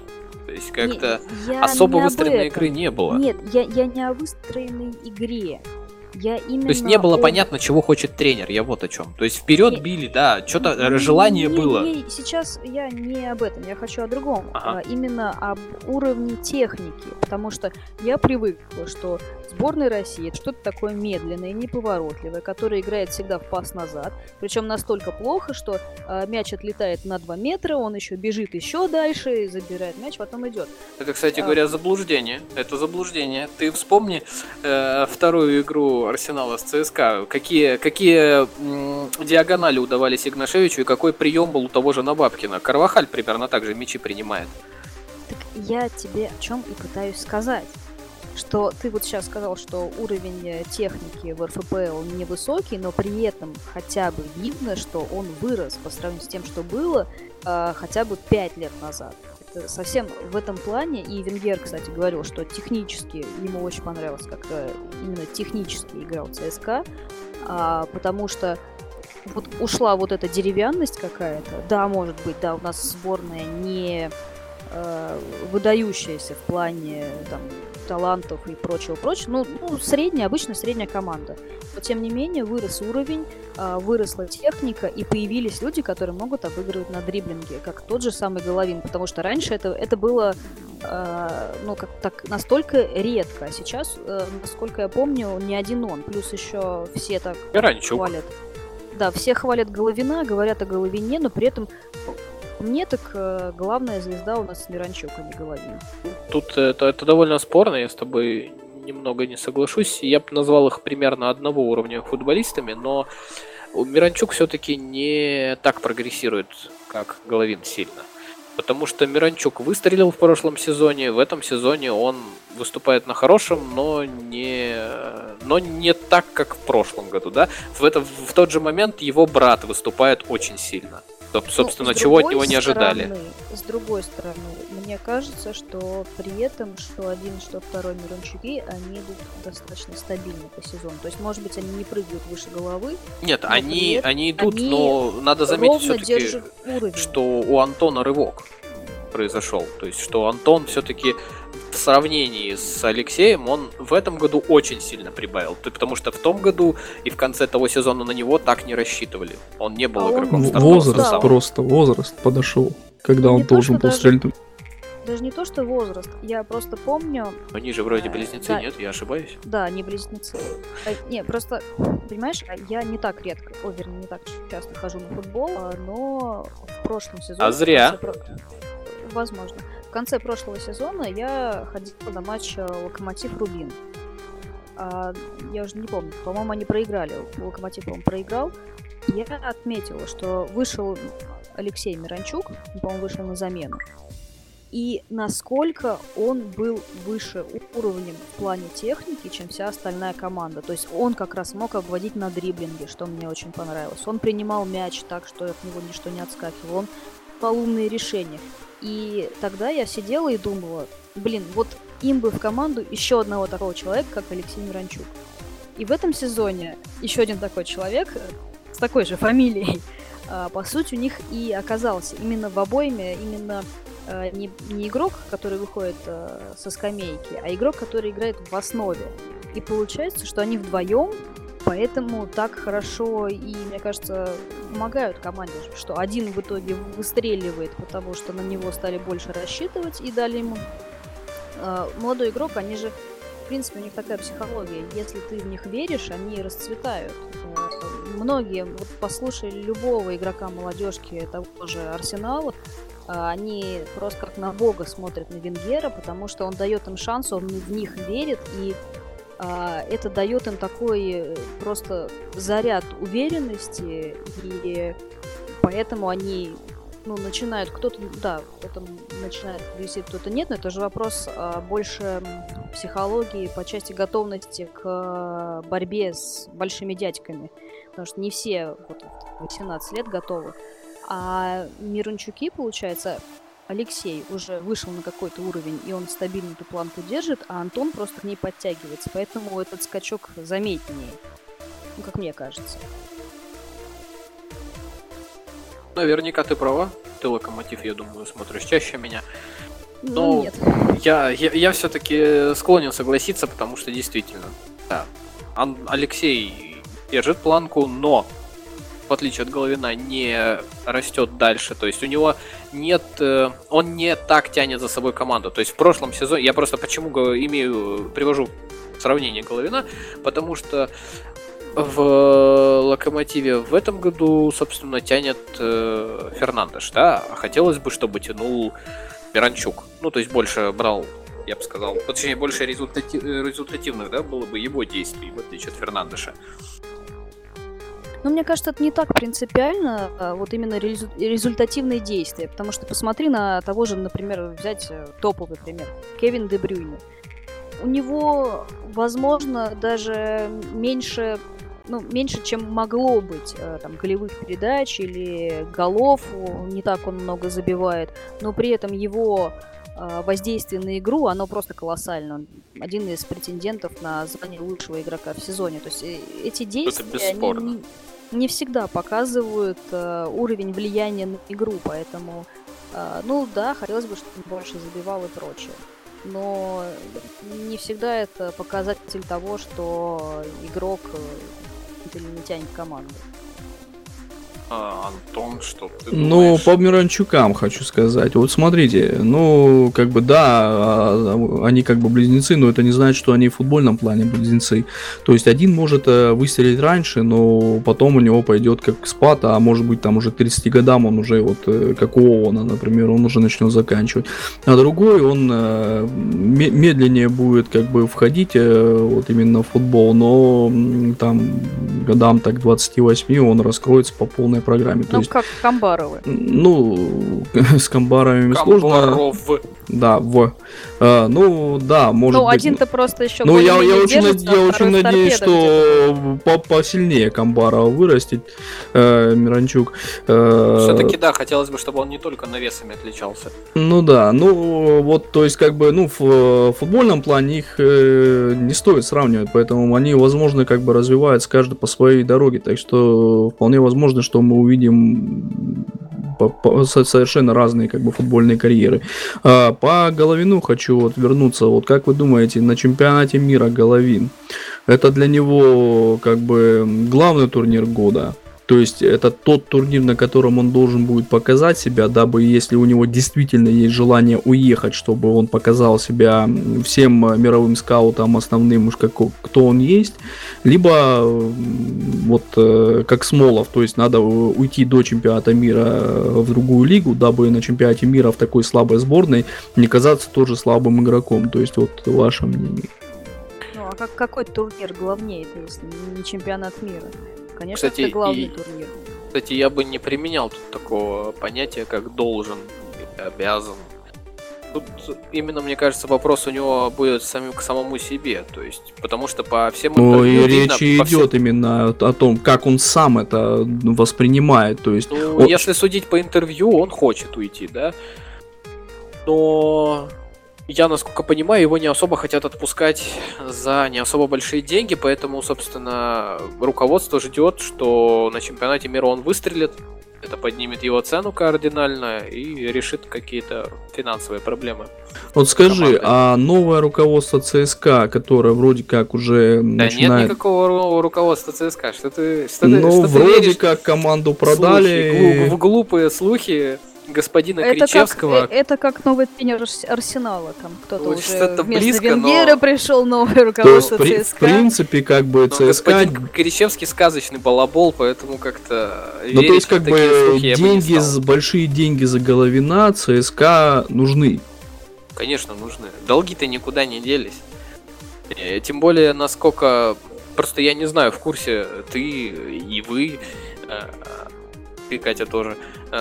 То есть как-то не, особо выстроенной игры не было. Нет, я, я не о выстроенной игре. Я именно... То есть не было понятно, чего хочет тренер, я вот о чем. То есть вперед не... били, да, что-то не, желание не, было. Не, сейчас я не об этом, я хочу о другом. Ага. А, именно об уровне техники, потому что я привыкла, что сборная России — это что-то такое медленное, неповоротливое, которое играет всегда в пас назад, причем настолько плохо, что а, мяч отлетает на два метра, он еще бежит еще дальше, забирает мяч, потом идет. Это, кстати а... говоря, заблуждение, это заблуждение. Ты вспомни э, вторую игру Арсенала с ЦСКА, какие, какие м, диагонали удавались Игнашевичу и какой прием был у того же Набабкина. Карвахаль примерно так же мячи принимает. Так я тебе о чем и пытаюсь сказать. Что ты вот сейчас сказал, что уровень техники в РФПЛ невысокий, но при этом хотя бы видно, что он вырос по сравнению с тем, что было э, хотя бы пять лет назад. Это совсем в этом плане, и Венгер, кстати, говорил, что технически, ему очень понравилось, как именно технически играл ЦСКА, э, потому что вот ушла вот эта деревянность какая-то, да, может быть, да, у нас сборная не... выдающаяся в плане там, талантов и прочего-прочего. Ну, ну, средняя, обычно средняя команда. Но, тем не менее, вырос уровень, выросла техника, и появились люди, которые могут обыгрывать на дриблинге, как тот же самый Головин, потому что раньше это, это было ну, как, так, настолько редко, а сейчас, насколько я помню, не один он, плюс еще все так Миранчук. Хвалят. Да, все хвалят Головина, говорят о Головине, но при этом... Мне так э, главная звезда у нас Миранчук, а не Головин. Тут это, это довольно спорно, я с тобой немного не соглашусь. Я бы назвал их примерно одного уровня футболистами, но Миранчук все-таки не так прогрессирует, как Головин сильно. Потому что Миранчук выстрелил в прошлом сезоне, в этом сезоне он выступает на хорошем, но не, но не так, как в прошлом году. Да? В, это, в тот же момент его брат выступает очень сильно. Собственно, ну, чего от него не ожидали. Стороны, с другой стороны, мне кажется, что при этом, что один, что второй Миранчуки, они идут достаточно стабильно по сезону. То есть, может быть, они не прыгают выше головы. Нет, они, они идут, они но надо заметить все-таки, что у Антона рывок произошел. То есть, что Антон все-таки... В сравнении с Алексеем он в этом году очень сильно прибавил, потому что в том году и в конце того сезона на него так не рассчитывали. Он не был а игроком он... стартового возраст состава. Просто возраст подошел, когда не он должен был даже... стрельнуть. Даже не то, что возраст, я просто помню... Они же вроде близнецы, да. Нет? Я ошибаюсь? Да, не близнецы. Не, просто, понимаешь, я не так редко, о, вернее, не так часто хожу на футбол, но в прошлом сезоне... А зря. Возможно. В конце прошлого сезона я ходила на матч Локомотив-Рубин. А, я уже не помню, по-моему, они проиграли. Локомотив, по-моему, проиграл. Я отметила, что вышел Алексей Миранчук, он, по-моему, вышел на замену. И насколько он был выше уровнем в плане техники, чем вся остальная команда. То есть он как раз мог обводить на дриблинге, что мне очень понравилось. Он принимал мяч так, что от него ничто не отскакивало. Он пал умные решения. И тогда я сидела и думала, блин, вот им бы в команду еще одного такого человека, как Алексей Миранчук. И в этом сезоне еще один такой человек с такой же фамилией, по сути, у них и оказался. Именно в обойме, именно не, не игрок, который выходит со скамейки, а игрок, который играет в основе. И получается, что они вдвоем, поэтому так хорошо и, мне кажется, помогают команде, что один в итоге выстреливает, потому что на него стали больше рассчитывать и дали ему. А, молодой игрок, они же, в принципе, у них такая психология. Если ты в них веришь, они расцветают. Многие, вот послушай любого игрока молодежки того же Арсенала, они просто как на бога смотрят на Венгера, потому что он дает им шанс, он в них верит, и это дает им такой просто заряд уверенности, и поэтому они, ну, начинают, кто-то, да, кто-то начинает висеть, кто-то нет, но это же вопрос больше психологии по части готовности к борьбе с большими дядьками, потому что не все вот восемнадцать лет готовы, а Миранчуки, получается... Алексей уже вышел на какой-то уровень, и он стабильно эту планку держит, а Антон просто к ней подтягивается. Поэтому этот скачок заметнее, ну, как мне кажется. Наверняка ты права. Ты Локомотив, я думаю, смотришь чаще меня. Но ну, нет. Я, я, я все-таки склонен согласиться, потому что действительно, да, Алексей держит планку, но, в отличие от Головина, не растет дальше. То есть у него нет... Он не так тянет за собой команду. То есть в прошлом сезоне... Я просто почему имею, привожу сравнение Головина, потому что в Локомотиве в этом году, собственно, тянет Фернандеш, да? Хотелось бы, чтобы тянул Миранчук. Ну, то есть больше брал, я бы сказал, точнее, больше результати... результативных, да, было бы его действий, в отличие от Фернандеша. Но мне кажется, это не так принципиально, вот именно результативные действия, потому что посмотри на того же, например, взять топовый пример, Кевин де Брюйне. У него, возможно, даже меньше, ну, меньше, чем могло быть, там, голевых передач или голов, не так он много забивает, но при этом его воздействие на игру, оно просто колоссально. Он один из претендентов на звание лучшего игрока в сезоне. То есть эти действия, они не, не всегда показывают э, уровень влияния на игру, поэтому, э, ну да, хотелось бы, чтобы он больше забивал и прочее. Но не всегда это показатель того, что игрок э, не тянет команду. А, Антон, что ты думаешь? Ну, по Миранчукам хочу сказать. Вот смотрите, ну, как бы, да, они как бы близнецы, но это не значит, что они в футбольном плане близнецы. То есть один может выстрелить раньше, но потом у него пойдет как спад, а может быть там уже к тридцати годам он уже вот, как у Оуэна, например, он уже начнет заканчивать. А другой, он медленнее будет как бы входить вот именно в футбол, но там годам так двадцати восьми он раскроется по полной программе. Ну, то есть, как Камбаровы. Ну, с Камбаровыми Камбаров. Сложно. Да, в. А, ну, да, может ну, быть. Ну, один-то просто еще ну, я, я очень, держится, над... я очень надеюсь, что по- посильнее Камбарова вырастет э, Миранчук. Э, Все-таки, да, хотелось бы, чтобы он не только навесами отличался. Ну, да, ну, вот, то есть, как бы, ну, в футбольном плане их э, не стоит сравнивать, поэтому они, возможно, как бы развиваются каждый по своей дороге, так что вполне возможно, что мы увидим совершенно разные как бы футбольные карьеры. По Головину хочу вот вернуться. Вот как вы думаете, на чемпионате мира Головин, это для него как бы главный турнир года? То есть это тот турнир, на котором он должен будет показать себя, дабы, если у него действительно есть желание уехать, чтобы он показал себя всем мировым скаутам основным, уж как, кто он есть. Либо вот как Смолов, то есть надо уйти до чемпионата мира в другую лигу, дабы на чемпионате мира в такой слабой сборной не казаться тоже слабым игроком. То есть вот ваше мнение. Ну а как, какой турнир главнее, если не чемпионат мира? Конечно, кстати, это главный и, турнир. Кстати, я бы не применял тут такого понятия, как должен, обязан. Тут именно, мне кажется, вопрос у него будет самим к самому себе. То есть, потому что по всем... Ну и речь идет всем... именно о том, как он сам это воспринимает. То есть, ну, он... если судить по интервью, он хочет уйти, да? Но... Я, насколько понимаю, его не особо хотят отпускать за не особо большие деньги, поэтому, собственно, руководство ждет, что на чемпионате мира он выстрелит, это поднимет его цену кардинально и решит какие-то финансовые проблемы. Вот скажи, команды. А новое руководство ЦСКА, которое вроде как уже да начинает... Да нет никакого нового руководства ЦСКА, что ты что Ну, ты, что вроде ты как команду продали... Слухи, глуп, глупые слухи... господина это Кричевского. Как, это как новый тренер Арсенала, там кто-то ну, уже вместо близко, Венгера но... пришел новый руководство ЦСКА. В принципе, как бы ЦСКА... Господин Кричевский сказочный балабол, поэтому как-то ну, верить то есть, как в такие бы, слухи деньги, я бы не стал. Большие деньги за Головина ЦСКА нужны. Конечно, нужны. Долги-то никуда не делись. Тем более, насколько... Просто я не знаю, в курсе ты и вы... И Катя тоже э,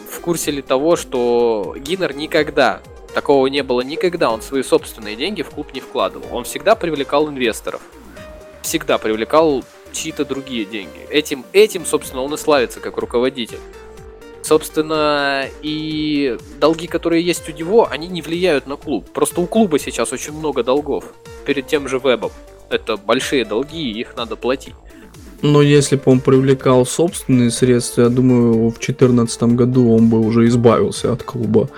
в курсе ли того, что Гинер никогда, такого не было никогда, он свои собственные деньги в клуб не вкладывал. Он всегда привлекал инвесторов, всегда привлекал чьи-то другие деньги. Этим, этим, собственно, он и славится как руководитель. Собственно, и долги, которые есть у него, они не влияют на клуб. Просто у клуба сейчас очень много долгов перед тем же Вебом. Это большие долги, их надо платить. Но если бы он привлекал собственные средства, я думаю, в две тысячи четырнадцатом году он бы уже избавился от клуба.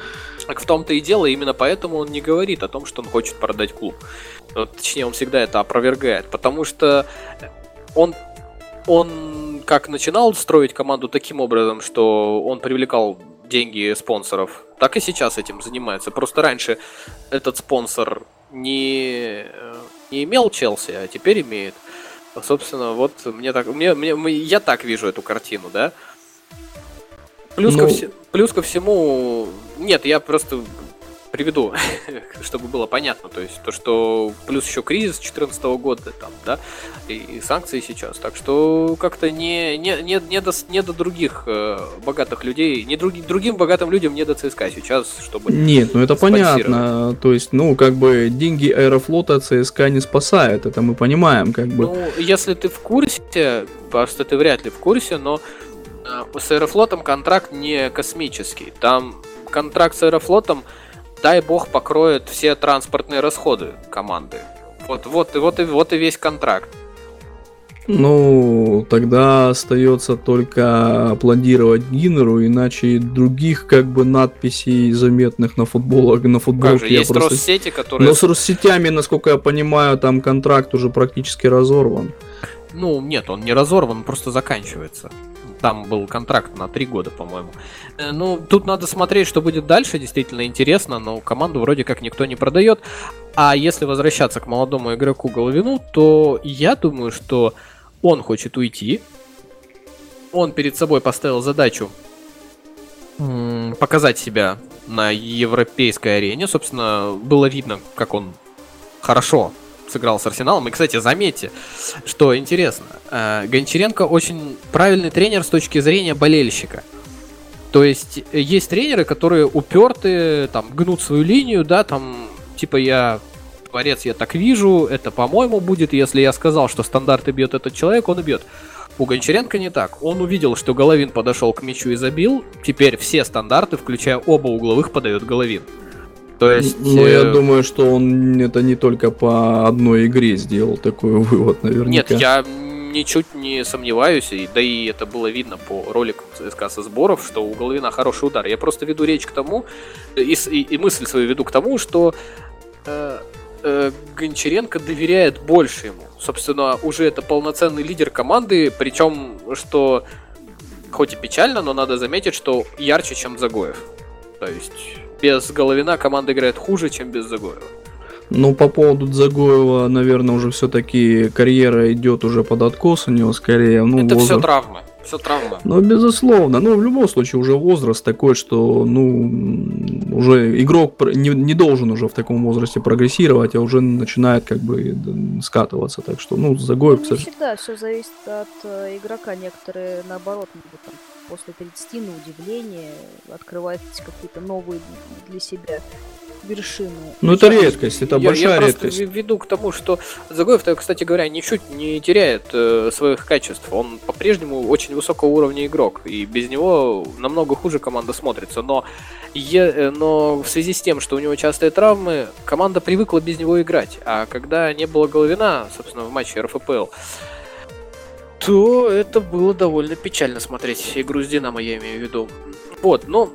Так в том-то и дело, именно поэтому он не говорит о том, что он хочет продать клуб. Вот, точнее, он всегда это опровергает, потому что он, он как начинал строить команду таким образом, что он привлекал деньги спонсоров, так и сейчас этим занимается. Просто раньше этот спонсор не, не имел Челси, а теперь имеет. Собственно, вот мне так, мне, мне, я так вижу эту картину, да. Плюс, ну... ко вс... Плюс ко всему, нет, я просто приведу, чтобы было понятно, то есть то, что плюс еще кризис две тысячи четырнадцатого года там, да, и, и санкции сейчас, так что как-то не, не, не, не, до, не до других э, богатых людей, не друг, другим богатым людям не до ЦСКА сейчас, чтобы... Нет, ну это понятно, то есть, ну, как бы деньги Аэрофлота ЦСКА не спасает, это мы понимаем, как бы... Ну, если ты в курсе, просто ты вряд ли в курсе, но... С Аэрофлотом контракт не космический. Там контракт с Аэрофлотом, дай бог, покроет все транспортные расходы команды. Вот, вот, вот, и, вот и весь контракт. Ну, тогда остается только аплодировать Гиннеру, иначе других как бы надписей заметных на футболах, на футболке я есть просто... Россети, которые... Но с Россетями, насколько я понимаю, там контракт уже практически разорван. Ну, нет, он не разорван, он просто заканчивается. Там был контракт на три года, по-моему. Ну, тут надо смотреть, что будет дальше. Действительно интересно, но команду вроде как никто не продает. А если возвращаться к молодому игроку Головину, то я думаю, что он хочет уйти. Он перед собой поставил задачу показать себя на европейской арене. Собственно, было видно, как он хорошо сыграл с Арсеналом. И, кстати, заметьте, что интересно, Гончаренко очень правильный тренер с точки зрения болельщика. То есть есть тренеры, которые уперты, там, гнут свою линию, да, там, типа, я творец, я так вижу, это, по-моему, будет, если я сказал, что стандарты бьет этот человек, он и бьет. У Гончаренко не так. Он увидел, что Головин подошел к мячу и забил, теперь все стандарты, включая оба угловых, подает Головин. То есть, ну, э... я думаю, что он это не только по одной игре сделал такой вывод, наверняка. Нет, я ничуть не сомневаюсь, и, да и это было видно по роликам ЦСКА со сборов, что у Головина хороший удар. Я просто веду речь к тому, и, и, и мысль свою веду к тому, что э, э, Гончаренко доверяет больше ему. Собственно, уже это полноценный лидер команды, причем, что хоть и печально, но надо заметить, что ярче, чем Загоев. То есть... Без Головина команда играет хуже, чем без Загоева. Ну, по поводу Загоева, наверное, уже все-таки карьера идет уже под откос у него скорее. Ну, это возраст... все травмы, все травмы. Ну, безусловно. Ну, в любом случае, уже возраст такой, что, ну, уже игрок не, не должен уже в таком возрасте прогрессировать, а уже начинает как бы скатываться. Так что, ну, Загоев... Ну, не всегда все зависит от игрока. Некоторые, наоборот, могут там... после тридцати на удивление открывать какие-то новые для себя вершины. Ну это редкость, это я, большая я редкость. Я просто веду к тому, что Загоев-то, кстати говоря, ничуть не теряет э, своих качеств. Он по-прежнему очень высокого уровня игрок, и без него намного хуже команда смотрится. Но, е, но в связи с тем, что у него частые травмы, команда привыкла без него играть. А когда не было Головина, собственно, в матче РФПЛ, то это было довольно печально смотреть игру с Динамо, я имею в виду. Вот, но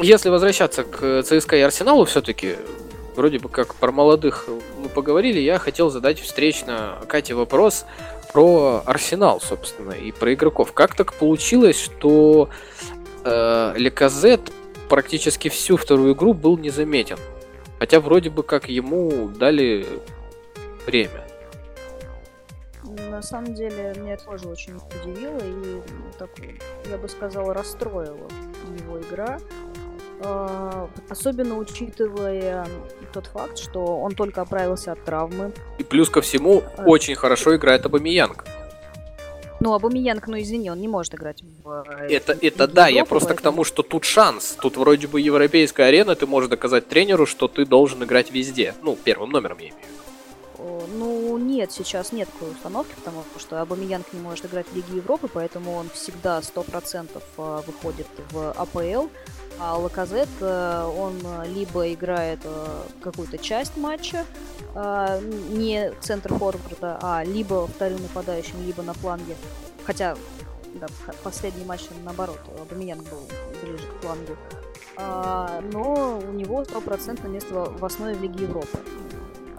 если возвращаться к ЦСКА и Арсеналу все-таки, вроде бы как про молодых мы поговорили, я хотел задать встречно Кате вопрос про Арсенал, собственно, и про игроков. Как так получилось, что э, Леказет практически всю вторую игру был незаметен? Хотя вроде бы как ему дали время. На самом деле, меня это тоже очень удивило и, так, я бы сказала, расстроила его игра. Особенно учитывая тот факт, что он только оправился от травмы. И плюс ко всему, а... очень хорошо играет Абамиянг. Ну, Абамиянг, ну извини, он не может играть в... Это, в... это в... да, в... я просто в... к тому, что тут шанс. Тут вроде бы европейская арена, ты можешь доказать тренеру, что ты должен играть везде. Ну, первым номером я имею в виду. Ну, нет, сейчас нет такой установки, потому что Абамиянг не может играть в Лиге Европы, поэтому он всегда сто процентов выходит в АПЛ, а Леказет, он либо играет какую-то часть матча, не центр форварда, а либо вторым нападающим, либо на фланге, хотя да, последний матч, наоборот, Абамиянг был ближе к флангу. но у него стопроцентное место в основе в Лиге Европы.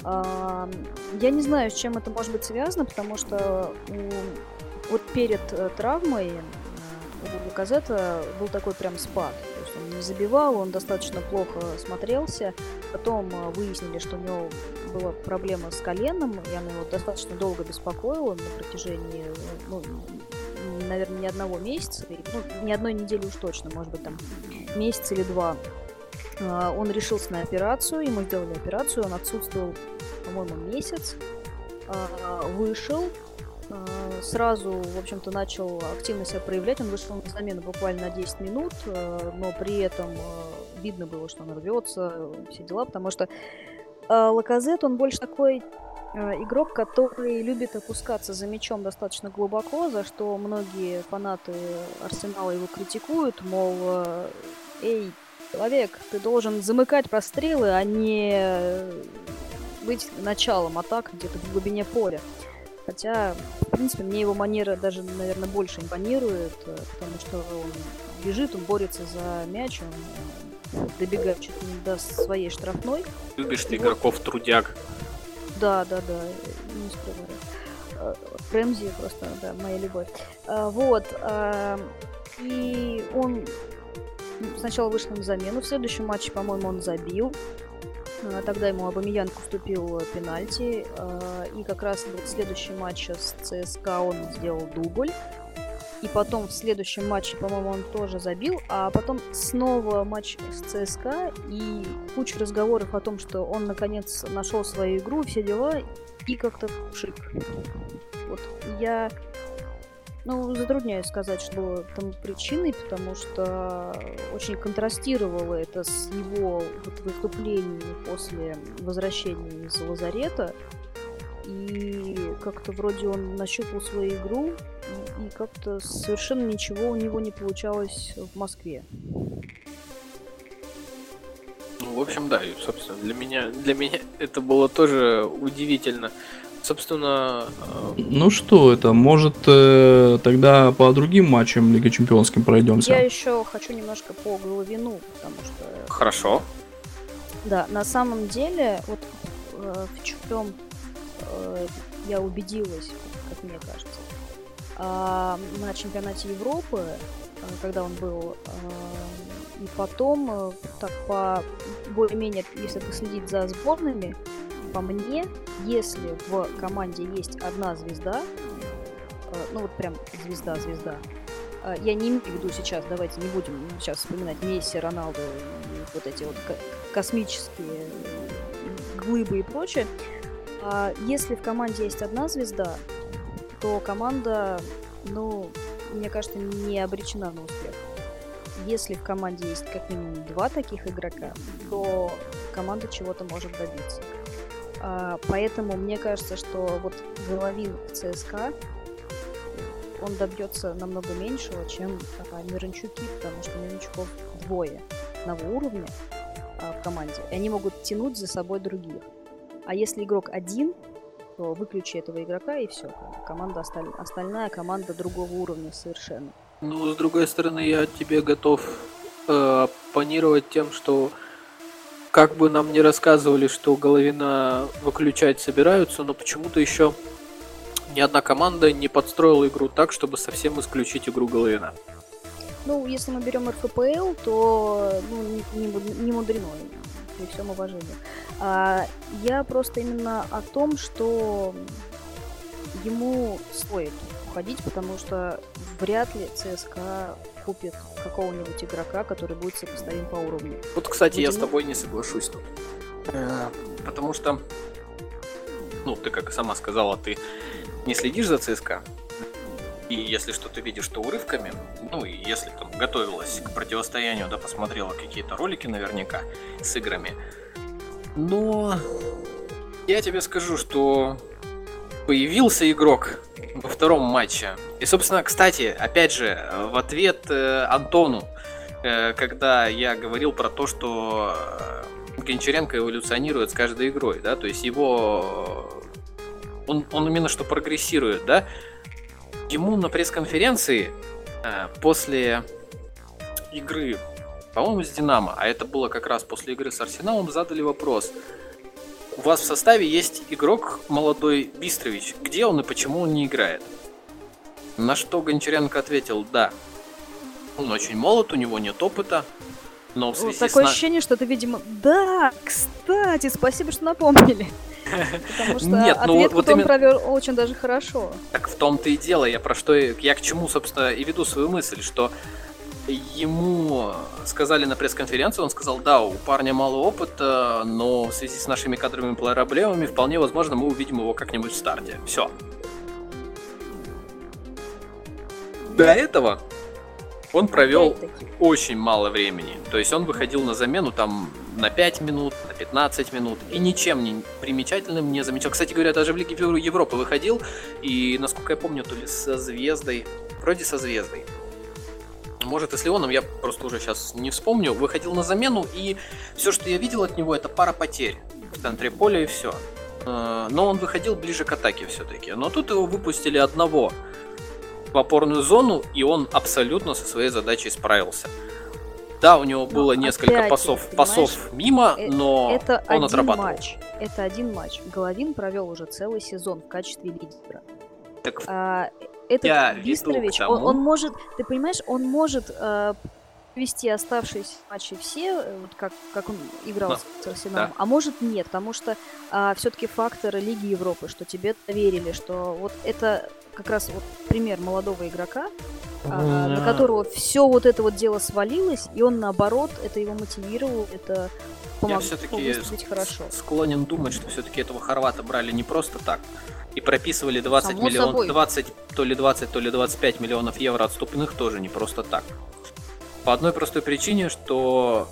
Я не знаю, с чем это может быть связано, потому что у, вот перед травмой у Леказета был такой прям спад. То есть он не забивал, он достаточно плохо смотрелся. Потом выяснили, что у него была проблема с коленом, и она его достаточно долго беспокоила на протяжении, ну, наверное, не одного месяца, ну, не одной недели уж точно, может быть, там месяц или два. Он решился на операцию, ему сделали операцию, он отсутствовал, по-моему, месяц, вышел, сразу, в общем-то, начал активно себя проявлять, он вышел на замену буквально на десять минут, но при этом видно было, что он рвется, все дела, потому что Леказет, он больше такой игрок, который любит опускаться за мячом достаточно глубоко, за что многие фанаты Арсенала его критикуют, мол, эй, человек, ты должен замыкать прострелы, а не быть началом атак где-то в глубине поля. Хотя, в принципе, мне его манера даже, наверное, больше импонирует, потому что он бежит, он борется за мяч, он добегает чуть ли не до своей штрафной. Любишь ты вот игроков трудяг. Да, да, да, не скрываю. Рэмзи просто, да, моя любовь. Вот, и он... Сначала вышел на замену, в следующем матче, по-моему, он забил. Тогда ему Абамиянг уступил пенальти. И как раз в следующем матче с ЦСКА он сделал дубль. И потом в следующем матче, по-моему, он тоже забил. А потом снова матч с ЦСКА. И куча разговоров о том, что он, наконец, нашел свою игру, все дела. И как-то шик. Вот я... Ну, затрудняюсь сказать, что было там причиной, потому что очень контрастировало это с его вот выступлениями после возвращения из лазарета. И как-то вроде он нащупал свою игру, и, и как-то совершенно ничего у него не получалось в Москве. Ну, в общем, да, и, собственно, для меня, для меня это было тоже удивительно. Собственно... Ну что это, может тогда по другим матчам Лиги Чемпионским пройдемся? Я еще хочу немножко по Головину, потому что... Хорошо. Да, на самом деле, вот в чем я убедилась, как мне кажется, на чемпионате Европы, когда он был... И потом, так по более-менее, если последить за сборными, по мне, если в команде есть одна звезда, ну вот прям звезда-звезда, я не имею в виду сейчас, давайте не будем сейчас вспоминать Месси, Роналду, вот эти вот космические глыбы и прочее, если в команде есть одна звезда, то команда, ну, мне кажется, не обречена на успех. Если в команде есть как минимум два таких игрока, то команда чего-то может добиться. Поэтому мне кажется, что вот Головин в ЦСКА, он добьется намного меньшего, чем Миранчуки, потому что Миранчуков двое одного уровня а, в команде, и они могут тянуть за собой других. А если игрок один, то выключи этого игрока, и все. Команда осталь... Остальная команда другого уровня совершенно. Ну, с другой стороны, я тебе готов э, оппонировать тем, что... Как бы нам ни рассказывали, что Головина выключать собираются, но почему-то еще ни одна команда не подстроила игру так, чтобы совсем исключить игру Головина. Ну, если мы берем эр эф пэ эл, то ну, не, не мудрено, при всем уважении. А, я просто именно о том, что ему стоит уходить, потому что вряд ли ЦСКА... купит какого-нибудь игрока, который будет сопоставим по уровню. Вот, кстати, Видимо... я с тобой не соглашусь. Потому что, ну, ты, как сама сказала, ты не следишь за ЦСКА. И если что, ты видишь, то урывками, ну, и если там готовилась к противостоянию, да, посмотрела какие-то ролики наверняка с играми. Но я тебе скажу, что появился игрок во втором матче. И, собственно, кстати, опять же, в ответ э, Антону, э, когда я говорил про то, что Гончаренко эволюционирует с каждой игрой, да, то есть его... Он, он именно что прогрессирует, да. Ему на пресс-конференции э, после игры по-моему, с Динамо, а это было как раз после игры с Арсеналом, задали вопрос. У вас в составе есть игрок молодой Бистрович. Где он и почему он не играет? На что Гончаренко ответил: да, он очень молод, у него нет опыта. Но в связи Такое с... ощущение, что ты, видимо... Да, кстати, спасибо, что напомнили. Потому что Нет, ответку ну, вот он именно... провел очень даже хорошо. Так в том-то и дело. Я про что я к чему, собственно, и веду свою мысль, что ему сказали на пресс-конференции, он сказал: да, у парня мало опыта, но в связи с нашими кадровыми проблемами вполне возможно мы увидим его как-нибудь в старте. Все. До этого он провел очень мало времени. То есть он выходил на замену там на пять минут, на пятнадцать минут. И ничем не примечательным не замечал. Кстати говоря, даже в Лиге Европы выходил. И, насколько я помню, то ли со Звездой. Вроде со Звездой. Может, и с Леоном, я просто уже сейчас не вспомню. Выходил на замену, и все, что я видел от него, это пара потерь в центре поля, и все. Но он выходил ближе к атаке все-таки. Но тут его выпустили одного в опорную зону, и он абсолютно со своей задачей справился. Да, у него было но несколько опять, пасов, пасов мимо, э- но это он один отрабатывал. Матч. Это один матч. Головин провел уже целый сезон в качестве лидера. Так, а, этот Бистрович, он, он может, ты понимаешь, он может э, вести оставшиеся матчи все, вот как, как он играл но, с Арсеналом, да. А может нет, потому что э, все-таки фактор Лиги Европы, что тебе доверили, что вот это... Как раз вот пример молодого игрока, mm-hmm. а, на которого все вот это вот дело свалилось, и он наоборот, это его мотивировало, это помогло выступить хорошо. Я все-таки склонен думать, что все-таки этого хорвата брали не просто так, и прописывали двадцать миллионов, двадцать, то ли двадцать, то ли двадцать пять миллионов евро отступных тоже не просто так. По одной простой причине, что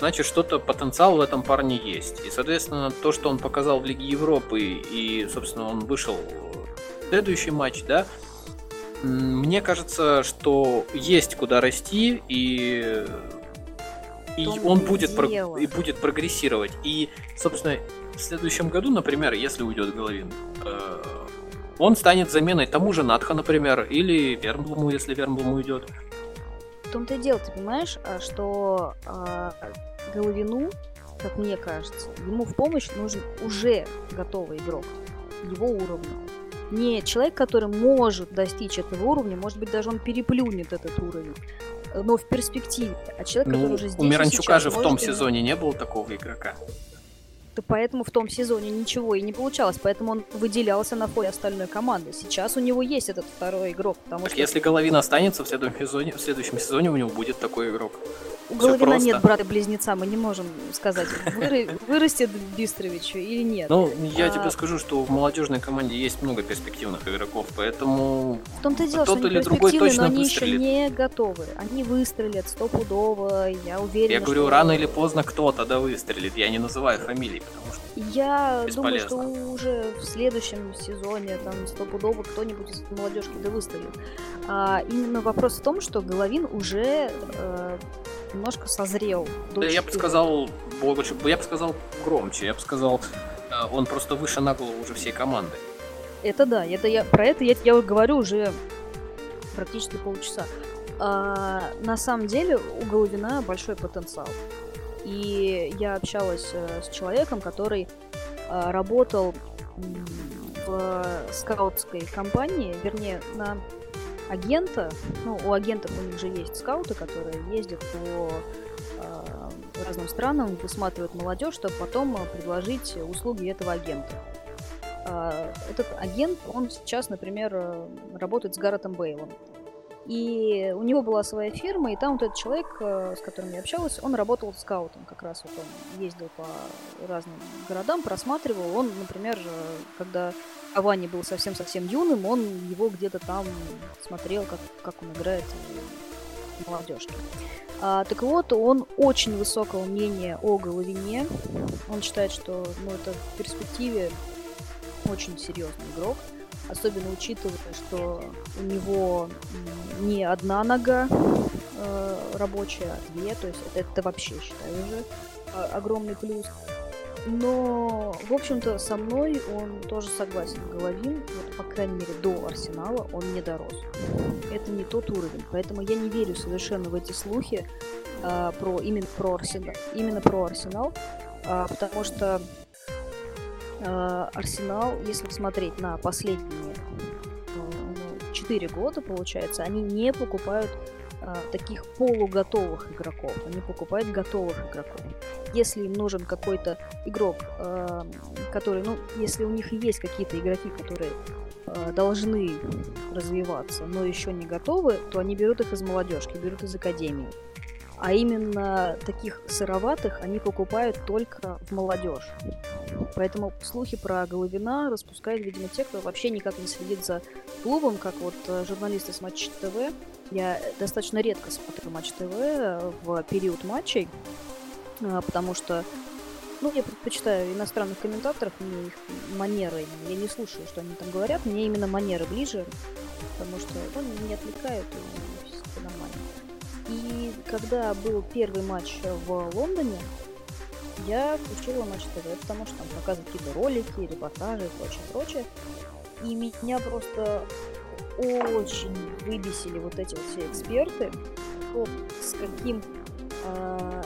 значит что-то потенциал в этом парне есть. И, соответственно, то, что он показал в Лиге Европы, и, собственно, он вышел... Следующий матч, да, мне кажется, что есть куда расти, и, и он будет, про... и будет прогрессировать. И, собственно, в следующем году, например, если уйдет Головин, э... он станет заменой тому же Натхо, например, или Вернблуму, если Вернблум уйдет. В том-то и дело, ты понимаешь, что э, Головину, как мне кажется, ему в помощь нужен уже готовый игрок его уровня. Не человек, который может достичь этого уровня, может быть, даже он переплюнет этот уровень, но в перспективе. А человек, ну, который уже здесь у Миранчука же в том сезоне не было такого игрока. Да поэтому в том сезоне ничего и не получалось, поэтому он выделялся на фоне остальной команды. Сейчас у него есть этот второй игрок. Потому так что... Если Головин останется в следующем сезоне, в следующем сезоне у него будет такой игрок. У Все Головина просто. Нет брата-близнеца, мы не можем сказать, вырастет Бистрович или нет. Ну, я а... тебе скажу, что в молодежной команде есть много перспективных игроков, поэтому в том-то и дело, тот что или другой точно но они выстрелит. Еще не готовы, они выстрелят стопудово, я уверена. Я говорю, что... рано или поздно кто-то да выстрелит, я не называю фамилии, потому что я бесполезно. Думаю, что уже в следующем сезоне там стопудово кто-нибудь из молодежки да выстрелит. А, именно вопрос в том, что Головин уже... Э... немножко созрел. Да, я бы сказал больше, я бы сказал громче, я бы сказал, он просто выше на голову уже всей команды. Это да, это я про это я, я говорю уже практически полчаса. А, на самом деле у Головина большой потенциал. И я общалась с человеком, который работал в скаутской компании, вернее на агента, ну, у агентов у них же есть скауты, которые ездят по э, разным странам, высматривают молодежь, чтобы потом предложить услуги этого агента. Э, этот агент, он сейчас, например, работает с Гарретом Бейлом. И у него была своя фирма, и там вот этот человек, с которым я общалась, он работал скаутом, как раз вот он ездил по разным городам, просматривал. Он, например, когда Авани был совсем-совсем юным, он его где-то там смотрел, как, как он играет в молодежке. А, так вот, он очень высокого мнения о Головине. Он считает, что ну, это в перспективе очень серьезный игрок. Особенно учитывая, что у него не одна нога э, рабочая, а две. То есть это, это вообще, считаю, уже э, огромный плюс. Но, в общем-то, со мной он тоже согласен. Головин, вот, по крайней мере, до Арсенала он не дорос. Это не тот уровень. Поэтому я не верю совершенно в эти слухи э, про, именно, про Арсенал, именно про Арсенал, э, потому что э, Арсенал, если посмотреть на последние э, четыре года, получается, они не покупают э, таких полуготовых игроков, они покупают готовых игроков. Если им нужен какой-то игрок, э, который, ну, если у них есть какие-то игроки, которые должны развиваться, но еще не готовы, то они берут их из молодежки, берут из академии. А именно таких сыроватых они покупают только в молодежь. Поэтому слухи про Головина распускают, видимо, те, кто вообще никак не следит за клубом, как вот журналисты с Матч ТВ. Я достаточно редко смотрю Матч ТВ в период матчей, потому что Ну, я предпочитаю иностранных комментаторов, мне их манеры, я не слушаю, что они там говорят, мне именно манеры ближе, потому что они ну, не отвлекают, и все нормально. И когда был первый матч в Лондоне, я включила Матч ТВ, потому что там показывают какие-то ролики, репортажи и прочее-прочее, и меня просто очень выбесили вот эти вот все эксперты, с каким... Э-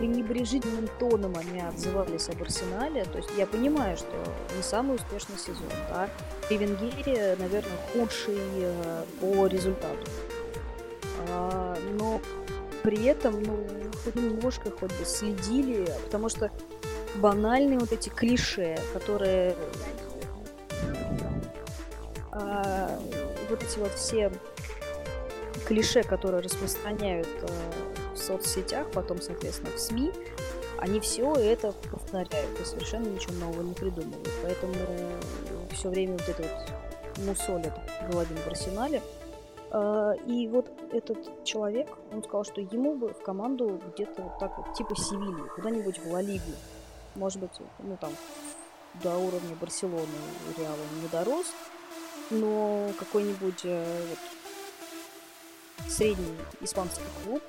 пренебрежительным тоном они отзывались об Арсенале. То есть я понимаю, что не самый успешный сезон, да. При Венгере, наверное, худший по результату. А, но при этом, ну, хоть немножко, хоть бы следили, потому что банальные вот эти клише, которые... А, вот эти вот все клише, которые распространяют... в соцсетях, потом, соответственно, в СМИ, они все это повторяют и совершенно ничего нового не придумывают. Поэтому все время вот это вот мусолят Головин в Арсенале. И вот этот человек, он сказал, что ему бы в команду где-то вот так вот, типа Севильи, куда-нибудь в Ла Лигу. Может быть, ну там, до уровня Барселоны и Реала не дорос, но какой-нибудь вот, средний испанский клуб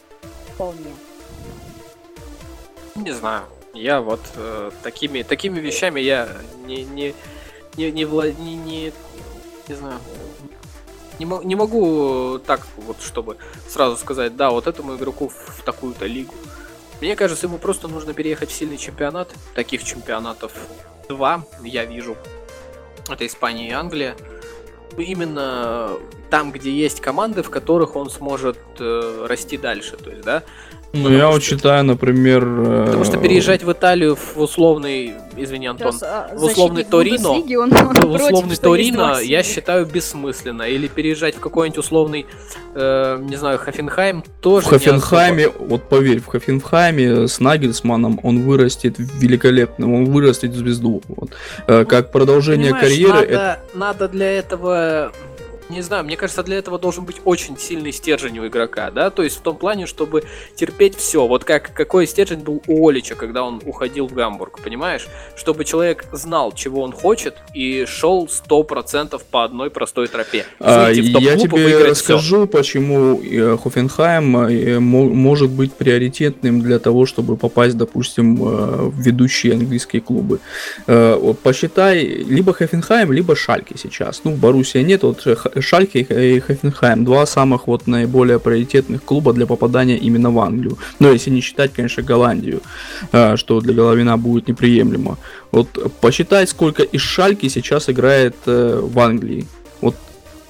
вполне. Не знаю. Я вот э, такими, такими вещами я не, не, не, не, вла... не, не, не знаю. Не, не могу так вот, чтобы сразу сказать, да, вот этому игроку в такую-то лигу. Мне кажется, ему просто нужно переехать в сильный чемпионат. Таких чемпионатов два, я вижу. Это Испания и Англия. Именно там, где есть команды, в которых он сможет э, расти дальше, то есть, да? Ну, я вот считаю, например... Э... Потому что переезжать в Италию в условный, извини, Антон, Сейчас, а, в условный Торино, он, в условный против, Торино, я считаю, бессмысленно. Или переезжать в какой-нибудь условный, э, не знаю, Хофенхайм тоже. В Хофенхайме, вот поверь, в Хофенхайме с Нагельсманом он вырастет великолепным, он вырастет звезду. Вот. Ну, как продолжение карьеры... Надо, это... надо для этого... Не знаю, мне кажется, для этого должен быть очень сильный стержень у игрока, да, то есть в том плане, чтобы терпеть все, вот как какой стержень был у Олича, когда он уходил в Гамбург, понимаешь, чтобы человек знал, чего он хочет, и шел сто процентов по одной простой тропе. А, я тебе расскажу, все. Почему Хофенхайм может быть приоритетным для того, чтобы попасть, допустим, в ведущие английские клубы. Посчитай, либо Хофенхайм, либо Шальке сейчас, ну, Боруссия нет, вот Шальке и Хофенхайм, два самых вот наиболее приоритетных клуба для попадания именно в Англию. Но если не считать, конечно, Голландию, что для Головина будет неприемлемо. Вот посчитай, сколько из Шальки сейчас играет в Англии. Вот.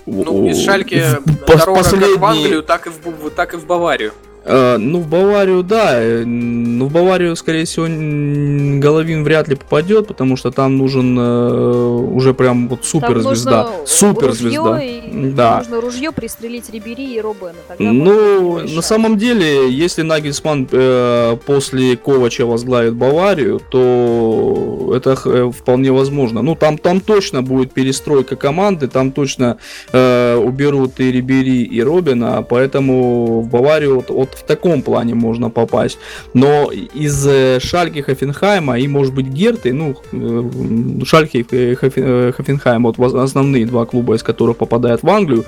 Ну, из Шальки По- дорога последний... как в Англию, так и в, так и в Баварию. Ну, в Баварию, да, но в Баварию, скорее всего, Головин вряд ли попадет, потому что там нужен уже прям вот суперзвезда, суперзвезда, и... да. Нужно ружье пристрелить Рибери и Роббена. Ну, на самом деле, если Нагельсман э, после Ковача возглавит Баварию, то это вполне возможно. Ну, там, там точно будет перестройка команды, там точно э, уберут и Рибери, и Роббена, поэтому в Баварию от, от в таком плане можно попасть. Но из Шальки, Хофенхайма и, может быть, Герты, ну, Шальки и Хофенхайм, вот основные два клуба, из которых попадают в Англию,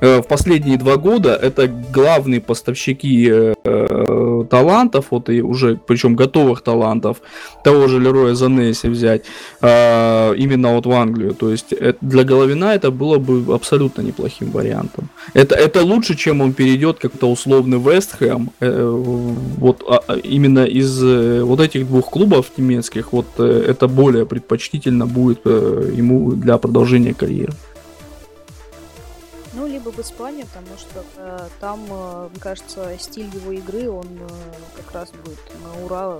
в последние два года это главные поставщики э, талантов, вот и уже, причем готовых талантов, того же Лероя Зане, если взять, э, именно вот в Англию. То есть это, для Головина это было бы абсолютно неплохим вариантом. Это, это лучше, чем он перейдет как-то условный Вест Хэм. Э, вот а, именно из э, вот этих двух клубов немецких, вот э, это более предпочтительно будет э, ему для продолжения карьеры. Ну, либо в Испании, потому что э, там, э, мне кажется, стиль его игры, он э, как раз будет на ура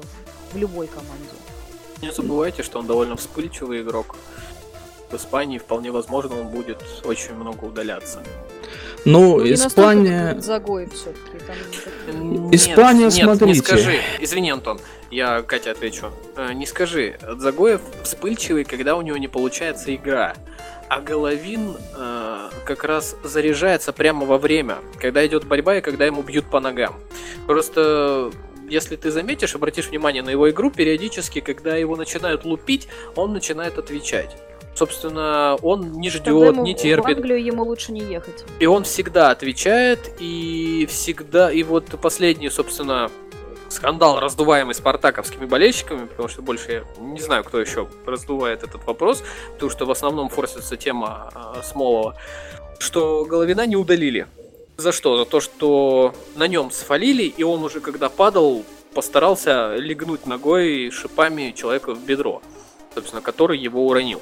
в любой команде. Не забывайте, что он довольно вспыльчивый игрок. В Испании вполне возможно он будет очень много удаляться. Ну, ну Испания... Загоев все-таки. Там... Испания, нет, смотрите. Нет, не скажи. Извини, Антон, я Катя отвечу. Э, не скажи. Загоев вспыльчивый, когда у него не получается игра. А Головин э, как раз заряжается прямо во время, когда идет борьба и когда ему бьют по ногам. Просто, если ты заметишь, обратишь внимание на его игру, периодически, когда его начинают лупить, он начинает отвечать. Собственно, он не ждет, ему, не терпит. В Англию ему лучше не ехать. И он всегда отвечает, и всегда... И вот последний, собственно... скандал, раздуваемый спартаковскими болельщиками, потому что больше я не знаю, кто еще раздувает этот вопрос, потому что в основном форсится тема э, Смолова, что Головина не удалили. За что? За то, что на нем свалили, и он уже, когда падал, постарался легнуть ногой шипами человека в бедро, собственно, который его уронил.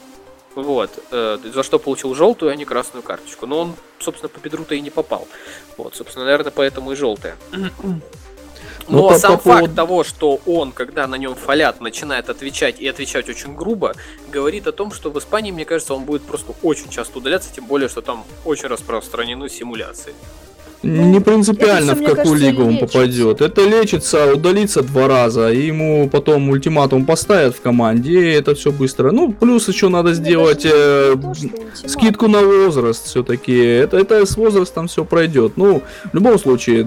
Вот. Э, за что получил желтую, а не красную карточку. Но он, собственно, по бедру-то и не попал. Вот, собственно, наверное, поэтому и желтая. Но, Но сам по факт поводу... того, что он, когда на нем фалят, начинает отвечать, и отвечать очень грубо, говорит о том, что в Испании, мне кажется, он будет просто очень часто удаляться, тем более, что там очень распространены симуляции. Не принципиально, в какую лигу он попадет. Это лечится, удалится два раза, и ему потом ультиматум поставят в команде, и это все быстро. Ну, плюс еще надо сделать э, скидку на возраст все-таки. Это, это с возрастом все пройдет. Ну, в любом случае,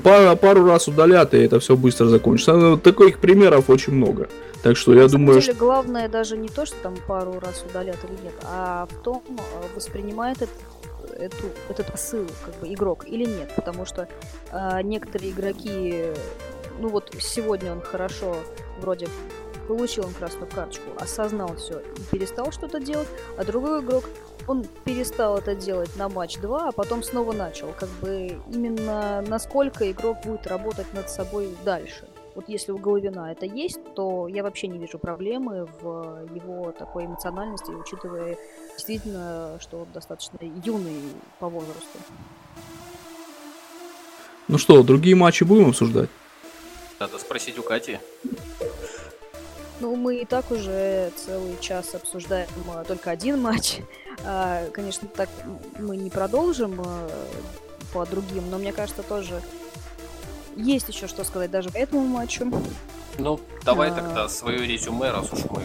пара, пару раз удалят, и это все быстро закончится. Таких примеров очень много. Так что я думаю, что... главное даже не то, что там пару раз удалят или нет, а в том, воспринимает это Эту, этот посыл, как бы, игрок или нет, потому что э, некоторые игроки, ну вот сегодня он хорошо, вроде получил он красную карточку, осознал все и перестал что-то делать, а другой игрок, он перестал это делать на матч два, а потом снова начал, как бы именно насколько игрок будет работать над собой дальше. Вот если у Головина это есть, то я вообще не вижу проблемы в его такой эмоциональности, учитывая действительно, что он достаточно юный по возрасту. Ну что, другие матчи будем обсуждать? Надо спросить у Кати. Ну, мы и так уже целый час обсуждаем только один матч. Конечно, так мы не продолжим по другим, но мне кажется, тоже... Есть еще что сказать даже по этому матчу. Ну, давай а... тогда свое резюме, раз уж мы...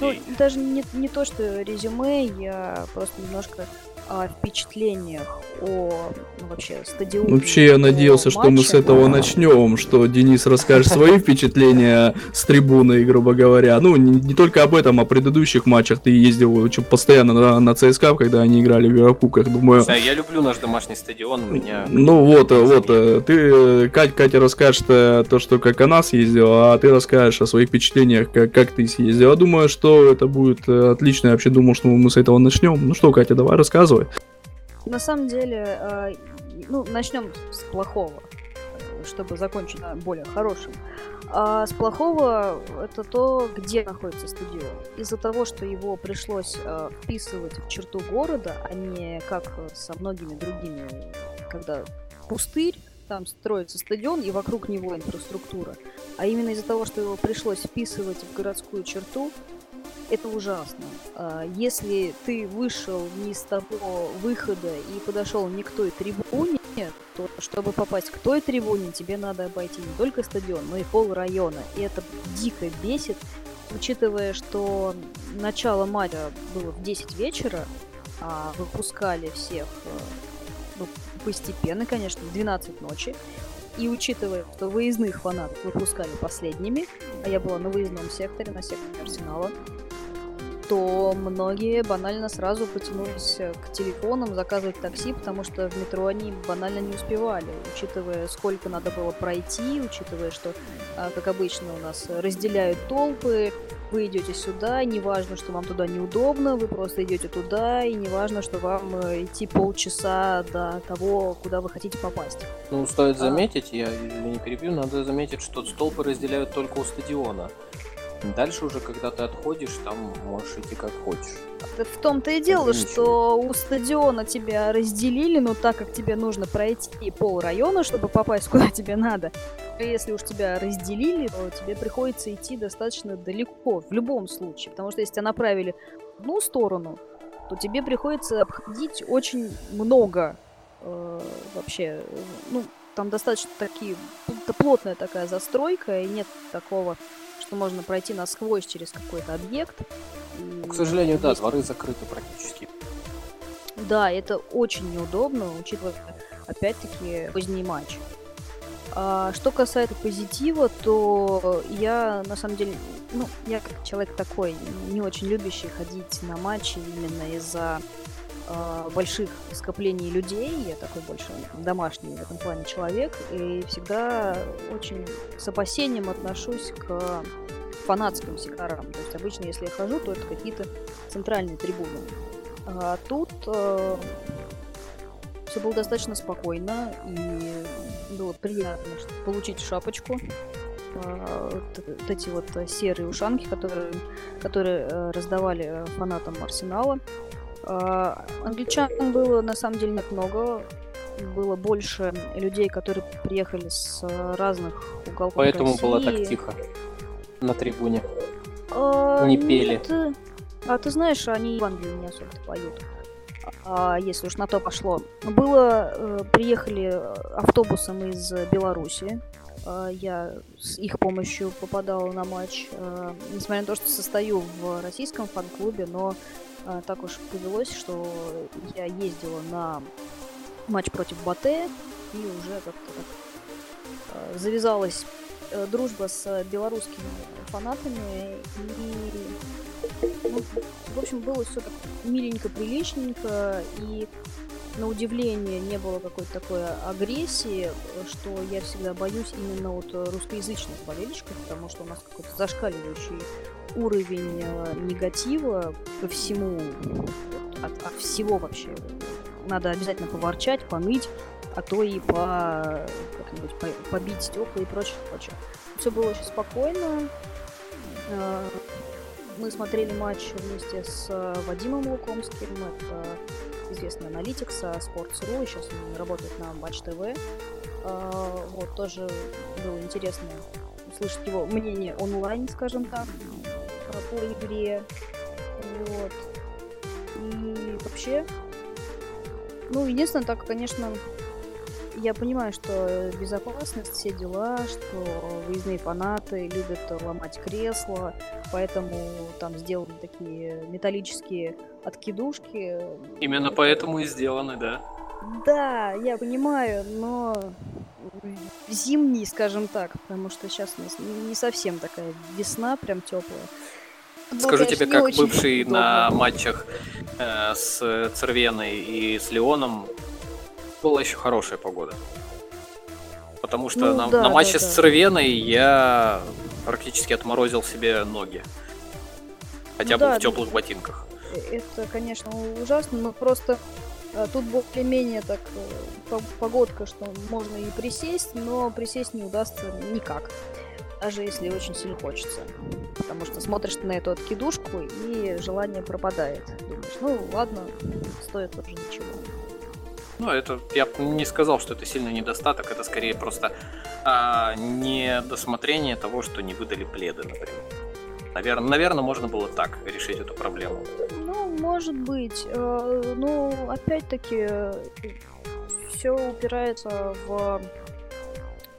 Ну, даже не, не то, что резюме, я просто немножко о впечатлениях о ну, вообще стадионе. Вообще я надеялся, матче. Что мы с этого начнем, что Денис расскажет свои впечатления с трибуны, грубо говоря. Ну, не, не только об этом, о предыдущих матчах. Ты ездил постоянно на, на ЦСКА, когда они играли в Еврокубках, думаю... Да, я люблю наш домашний стадион, у меня... Ну вот, вот, ты, Кать, Катя расскажет то, что как она съездила, а ты расскажешь о своих впечатлениях, как, как ты съездил. Я думаю, что это будет отлично. Я вообще думал, что мы с этого начнем. Ну что, Катя, давай рассказывай. На самом деле, ну, начнем с плохого, чтобы закончить на более хорошем. А с плохого это то, где находится стадион. Из-за того, что его пришлось вписывать в черту города, а не как со многими другими, когда пустырь, там строится стадион и вокруг него инфраструктура. А именно из-за того, что его пришлось вписывать в городскую черту, это ужасно. Если ты вышел не с того выхода и подошел не к той трибуне, то чтобы попасть к той трибуне, тебе надо обойти не только стадион, но и пол района. И это дико бесит, учитывая, что начало матча было в десять вечера, а выпускали всех ну, постепенно, конечно, в двенадцать ночи. И учитывая, что выездных фанатов выпускали последними, а я была на выездном секторе, на секторе Арсенала, то многие банально сразу потянулись к телефонам заказывать такси, потому что в метро они банально не успевали, учитывая, сколько надо было пройти, учитывая, что, как обычно, у нас разделяют толпы, вы идете сюда, неважно, что вам туда неудобно, вы просто идете туда, и неважно, что вам идти полчаса до того, куда вы хотите попасть. Ну, стоит заметить, я не перебью, надо заметить, что толпы разделяют только у стадиона. Дальше уже, когда ты отходишь, там можешь идти как хочешь. В том-то и дело, Ничего. что у стадиона тебя разделили, но так как тебе нужно пройти пол района, чтобы попасть куда тебе надо, если уж тебя разделили, то тебе приходится идти достаточно далеко, в любом случае. Потому что если тебя направили в одну сторону, то тебе приходится обходить очень много э, вообще, ну, там достаточно такие, плотная такая застройка, и нет такого, что можно пройти насквозь через какой-то объект. К сожалению, есть... да, дворы закрыты практически. Да, это очень неудобно, учитывая, опять-таки, поздний матч. А что касается позитива, то я, на самом деле, ну, я как человек такой, не очень любящий ходить на матчи именно из-за э, больших скоплений людей. Я такой больше домашний в этом плане человек, и всегда очень с опасением отношусь к фанатским секторам. То есть обычно, если я хожу, то это какие-то центральные трибуны. А тут э, все было достаточно спокойно, и было приятно получить шапочку, э, вот, вот эти вот серые ушанки, которые, которые раздавали фанатам Арсенала. Э, англичан было на самом деле не так много. Было больше людей, которые приехали с разных уголков Поэтому России. Было так тихо на трибуне. А, не пели. Нет. А ты знаешь, они в Англии не особо поют. А, если уж на то пошло. Было, э, приехали автобусом из Беларуси. А, я с их помощью попадала на матч. А, несмотря на то, что состою в российском фан-клубе, но а, так уж повелось, что я ездила на матч против Батэ, и уже как-то так завязалась дружба с белорусскими фанатами, и, ну, в общем, было все так миленько, приличненько, и на удивление не было какой-то такой агрессии, что я всегда боюсь именно вот русскоязычных болельщиков, потому что у нас какой-то зашкаливающий уровень негатива ко всему, от, от всего вообще. Надо обязательно поворчать, поныть, а то и по как-нибудь по, побить стекла и прочее, прочее. Все было очень спокойно. Мы смотрели матч вместе с Вадимом Лукомским, это известный аналитик со Sports.ru, сейчас он работает на Матч ТВ. Вот, тоже было интересно услышать его мнение онлайн, скажем так, по игре. Вот. И вообще... Ну, единственное, так, конечно, я понимаю, что безопасность, все дела, что выездные фанаты любят ломать кресла, поэтому там сделаны такие металлические откидушки. Именно поэтому и сделаны, да? Да, я понимаю, но зимний, скажем так, потому что сейчас у нас не совсем такая весна, прям теплая. Скажу ну, тебе, как бывший удобно. На матчах э, с Цервеной и с Леоном, была еще хорошая погода. Потому что ну, на, да, на матче да, с Цервеной да. я практически отморозил себе ноги. Хотя ну, бы да, в теплых да. ботинках. Это, конечно, ужасно, но просто а, тут более-менее так погодка, что можно и присесть, но присесть не удастся никак. Даже если очень сильно хочется. Потому что смотришь на эту откидушку, и желание пропадает. Думаешь, ну ладно, стоит тоже ничего. Ну, это я бы не сказал, что это сильный недостаток. Это скорее просто а, недосмотрение того, что не выдали пледы, например. Навер... Наверное, можно было так решить эту проблему. Ну, может быть. Ну, опять-таки, все упирается в...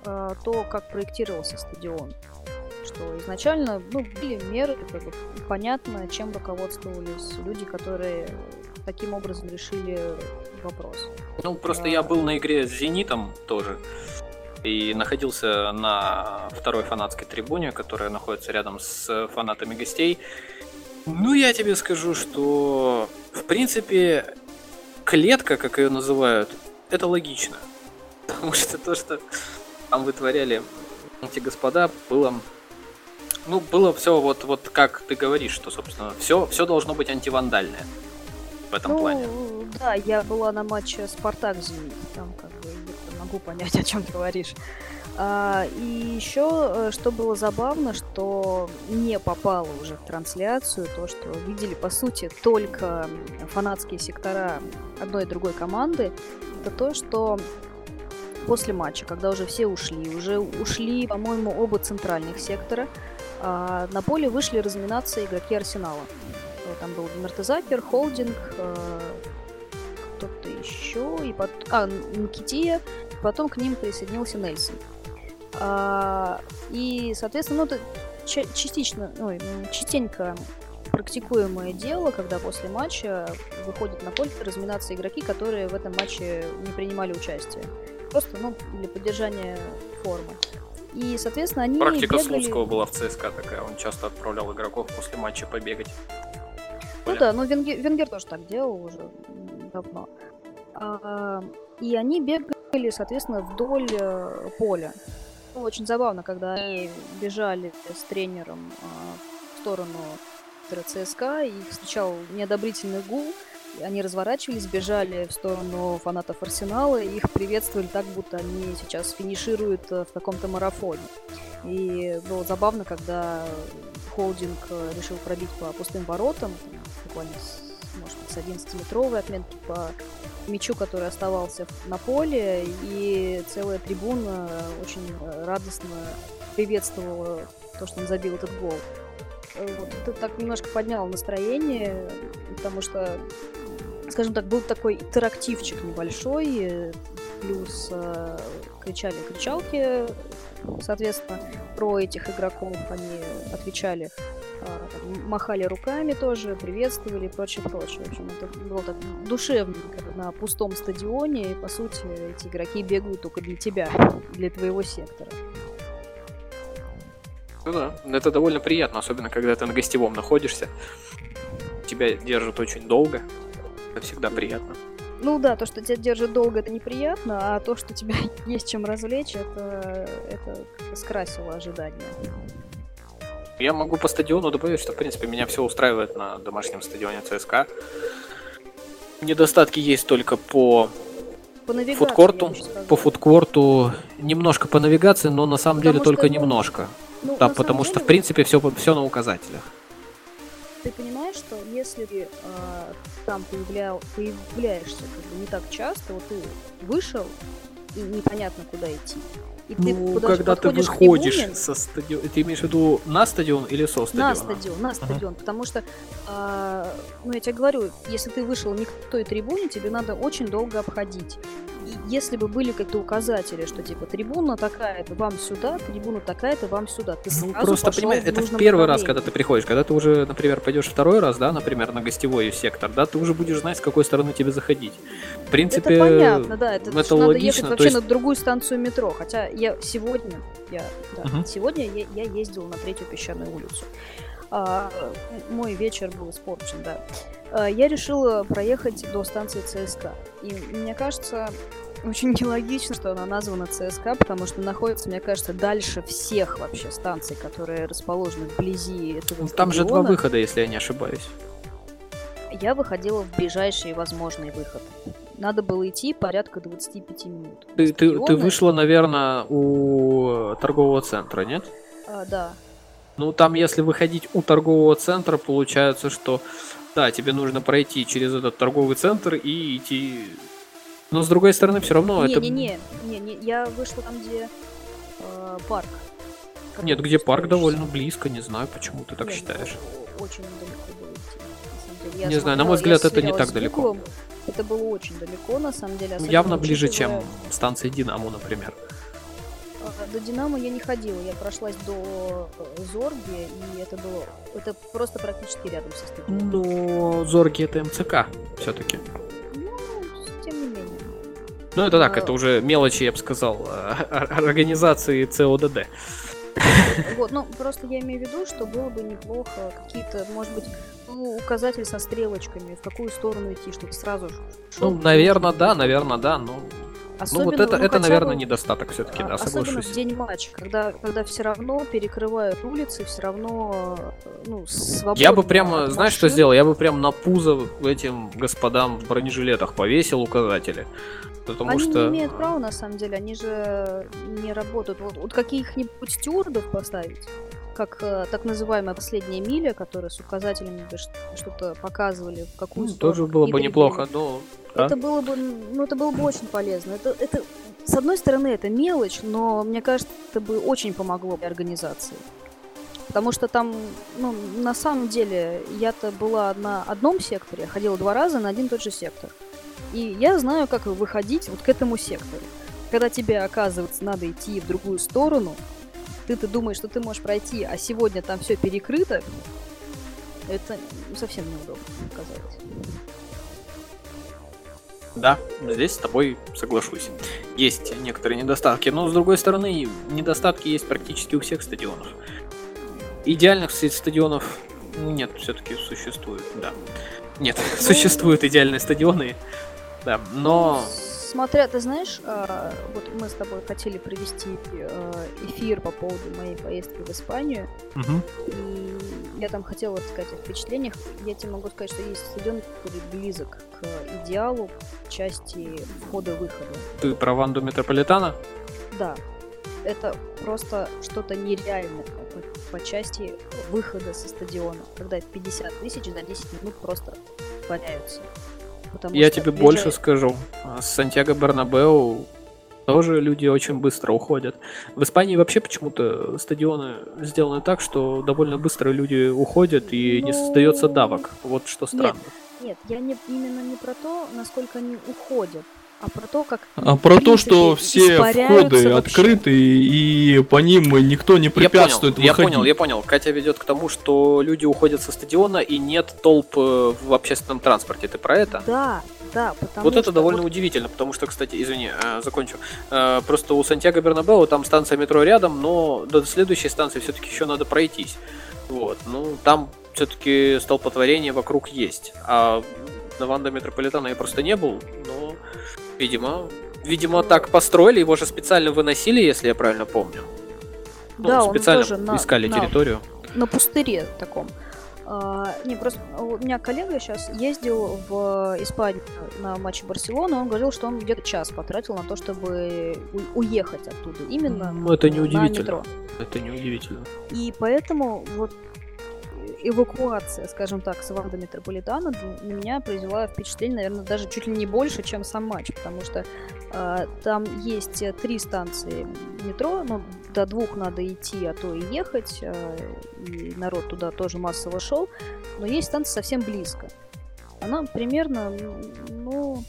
то, как проектировался стадион. Что изначально, ну, были меры, как бы понятно, чем руководствовались люди, которые таким образом решили вопрос. Ну, просто а... я был на игре с «Зенитом» тоже и находился на второй фанатской трибуне, которая находится рядом с фанатами гостей. Ну, я тебе скажу, что, в принципе, клетка, как ее называют, это логично. Потому что то, что там вытворяли эти господа, было... Ну, было все вот, вот как ты говоришь, что, собственно, все, все должно быть антивандальное в этом ну, плане. Да, я была на матче «Спартак-Зенит», там как бы могу понять, о чем ты говоришь. А, и еще, что было забавно, что не попало уже в трансляцию то, что видели, по сути, только фанатские сектора одной и другой команды, это то, что... После матча, когда уже все ушли, уже ушли, по-моему, оба центральных сектора, а на поле вышли разминаться игроки Арсенала. Там был Мертезакер, Холдинг, кто-то еще, и потом... а, Нкития, потом к ним присоединился Нельсон. А, и, соответственно, ну, это частично, ну, частенько практикуемое дело, когда после матча выходят на поле разминаться игроки, которые в этом матче не принимали участие. Просто, ну, для поддержания формы. И, соответственно, они Практика бегали... Слуцкого была в ЦСКА такая. Он часто отправлял игроков после матча побегать. Ну Блин. да, но Венгер, Венгер тоже так делал уже давно. А, и они бегали, соответственно, вдоль поля. Ну, очень забавно, когда они бежали с тренером в сторону ЦСКА, и их встречал неодобрительный гул. Они разворачивались, бежали в сторону фанатов Арсенала, и их приветствовали так, будто они сейчас финишируют в каком-то марафоне. И было забавно, когда Холдинг решил пробить по пустым воротам, буквально, может быть, с одиннадцатиметровой отметки по мячу, который оставался на поле, и целая трибуна очень радостно приветствовала то, что он забил этот гол. Вот, это так немножко подняло настроение, потому что, скажем так, был такой интерактивчик небольшой, плюс э, кричали кричалки, соответственно, про этих игроков они отвечали, э, махали руками тоже, приветствовали и прочее-прочее. В общем, это было так душевно, как на пустом стадионе, и, по сути, эти игроки бегают только для тебя, для твоего сектора. Ну да, это довольно приятно, особенно когда ты на гостевом находишься. Тебя держат очень долго, это всегда приятно. Ну да, то, что тебя держат долго, это неприятно, а то, что тебя есть чем развлечь, это, это скрасило ожидания. Я могу по стадиону добавить, что, в принципе, меня все устраивает на домашнем стадионе ЦСКА. Недостатки есть только по... По фудкорту, по фудкорту немножко по навигации, но на самом потому деле только его... немножко. Ну, да, потому что деле... в принципе все, все на указателях. Ты понимаешь, что если ты э, там появля... появляешься как бы не так часто, вот ты вышел и непонятно куда идти. И ты ну, когда ты выходишь со стадиона, ты имеешь в виду на стадион или со стадиона? На стадион, на стадион, ага. Потому что, э, ну я тебе говорю, если ты вышел не к той трибуне, тебе надо очень долго обходить. И если бы были какие-то указатели, что типа трибуна такая-то, вам сюда, трибуна такая-то, вам сюда, ты сразу ну, просто понимаешь, это в первый раз, когда ты приходишь, когда ты уже, например, пойдешь второй раз, да, например, на гостевой сектор, да, ты уже будешь знать, с какой стороны тебе заходить. В принципе, это понятно, да, это, это надо ехать вообще есть... на другую станцию метро, хотя я сегодня, я, да, uh-huh. сегодня я, я ездила на Третью Песчаную улицу. А, мой вечер был испорчен, да. А, я решила проехать до станции ЦСКА. И мне кажется, очень нелогично, что она названа ЦСКА, потому что находится, мне кажется, дальше всех вообще станций, которые расположены вблизи этого ну, стадиона. Там же два выхода, если я не ошибаюсь. Я выходила в ближайший возможный выход. Надо было идти порядка двадцать пять минут. Ты, ты, ты вышла, наверное, у торгового центра, нет? А, да. Ну, там, если выходить у торгового центра, получается, что, да, тебе нужно пройти через этот торговый центр и идти... Но, с другой стороны, все равно не, это... Не-не-не, не, я вышла там, где э, парк. Как нет, где парк стоишь? Довольно близко, не знаю, почему ты так нет, считаешь. Очень далеко было идти. Не смотрела, знаю, на мой взгляд, это не так далеко. Гуглом. Это было очень далеко, на самом деле. Явно ближе, чем станция «Динамо», например. До «Динамо» я не ходила, я прошлась до «Зорги», и это было... Это просто практически рядом со стадионом. Но «Зорги» — это эм цэ ка все-таки. Ну, тем не менее. Ну, это так, а... это уже мелочи, я бы сказал, организации цэ о дэ дэ. Вот, ну, просто я имею в виду, что было бы неплохо какие-то, может быть, ну, указатели со стрелочками, в какую сторону идти, чтобы сразу же... Ну, наверное, да, наверное, да, но... Особенно, ну вот это, ну, это наверное, бы, недостаток все-таки, да, соглашусь. Особенно в день матча, когда, когда все равно перекрывают улицы, все равно, ну, свободно. Я бы прямо, знаешь, что сделал? Я бы прям на пузо этим господам в бронежилетах повесил указатели. Потому они что... не имеют права, на самом деле, они же не работают. Вот, вот каких-нибудь стюардов поставить, как так называемая последняя миля, которая с указателями что-то показывали, в какую ну, сторону. Тоже было бы неплохо, но... Это а? было бы, ну, это было бы очень полезно. Это, это, с одной стороны, это мелочь, но, мне кажется, это бы очень помогло для организации. Потому что там, ну, на самом деле, я-то была на одном секторе, ходила два раза на один и тот же сектор. И я знаю, как выходить вот к этому сектору. Когда тебе, оказывается, надо идти в другую сторону, ты-то думаешь, что ты можешь пройти, а сегодня там все перекрыто, это совсем неудобно, оказалось. Да, здесь с тобой соглашусь. Есть некоторые недостатки, но, с другой стороны, недостатки есть практически у всех стадионов. Идеальных стадионов нет, все-таки существует, да. Нет, ну... существуют идеальные стадионы, да, но... Смотря, ты знаешь, вот мы с тобой хотели провести эфир по поводу моей поездки в Испанию, угу. И я там хотела сказать о впечатлениях. Я тебе могу сказать, что есть стадион, который близок к идеалу в части входа-выхода. Ты про Ванду Метрополитана? Да. Это просто что-то нереальное по, по части выхода со стадиона, когда пятьдесят тысяч за десять минут просто валяются. Потому я тебе приезжает... больше скажу. С Сантьяго Бернабеу тоже люди очень быстро уходят. В Испании вообще почему-то стадионы сделаны так, что довольно быстро люди уходят и ну... не создается давок. Вот что странно. Нет, нет, я не, именно не про то, насколько они уходят, а про то, как... А про то, что все входы вообще открыты, и по ним никто не препятствует выходить. Я понял, я понял. Катя ведет к тому, что люди уходят со стадиона, и нет толп в общественном транспорте. Ты про это? Да, да. Вот это довольно вот... удивительно, потому что, кстати, извини, закончу. Просто у Сантьяго Бернабеу там станция метро рядом, но до следующей станции все-таки еще надо пройтись. Вот, ну, там все-таки столпотворение вокруг есть. А на Ванда Метрополитана я просто не был, но... Видимо, видимо, так построили, его же специально выносили, если я правильно помню. Да, ну, специально он тоже искали на, территорию. На, на пустыре таком. А, не, просто у меня коллега сейчас ездил в Испанию на матче Барселоны, он говорил, что он где-то час потратил на то, чтобы у- уехать оттуда. Именно ну, это не удивительно. Это не удивительно. И поэтому вот эвакуация, скажем так, с Ванда Метрополитана на меня произвела впечатление, наверное, даже чуть ли не больше, чем сам матч, потому что э, там есть три станции метро, но до двух надо идти, а то и ехать, э, и народ туда тоже массово шел, но есть станция совсем близко. Она примерно, ну,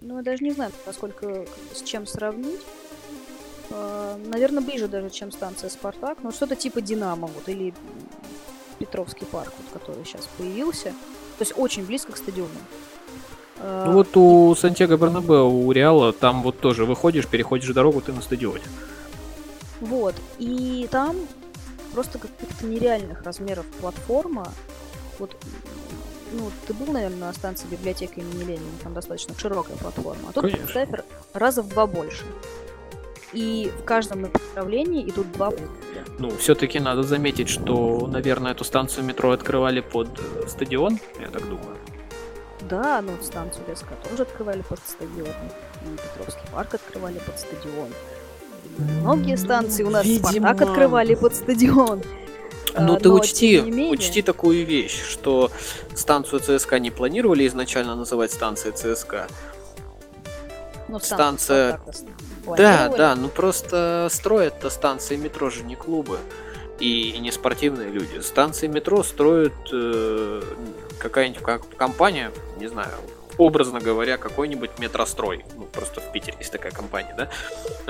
ну я даже не знаю, поскольку с чем сравнить. Э, наверное, ближе даже, чем станция «Спартак», но что-то типа «Динамо», вот, или... Петровский парк, вот, который сейчас появился. То есть очень близко к стадиону. Ну вот у Сантьяго Бернабеу, у Реала, там вот тоже выходишь, переходишь дорогу, ты на стадионе. Вот. И там просто каких-то нереальных размеров платформа. Вот, ну, ты был, наверное, на станции библиотеки имени Ленина, там достаточно широкая платформа. А тут, представь, раза в два больше. И в каждом направлении идут два пункта. Ну, все-таки надо заметить, что, наверное, эту станцию метро открывали под стадион, я так думаю. Да, ну, станцию ЦСКА тоже открывали под стадион. И Петровский парк открывали под стадион. И многие станции у нас Видимо... «Спартак» открывали под стадион. Ну, а, ты учти, менее... учти такую вещь, что станцию ЦСКА не планировали изначально называть станцией ЦСКА. Ну, станция... станция... Да, да, ну просто строят-то станции метро же не клубы и не спортивные люди. Станции метро строят э, какая-нибудь компания, не знаю, образно говоря, какой-нибудь метрострой. Ну, просто в Питере есть такая компания, да?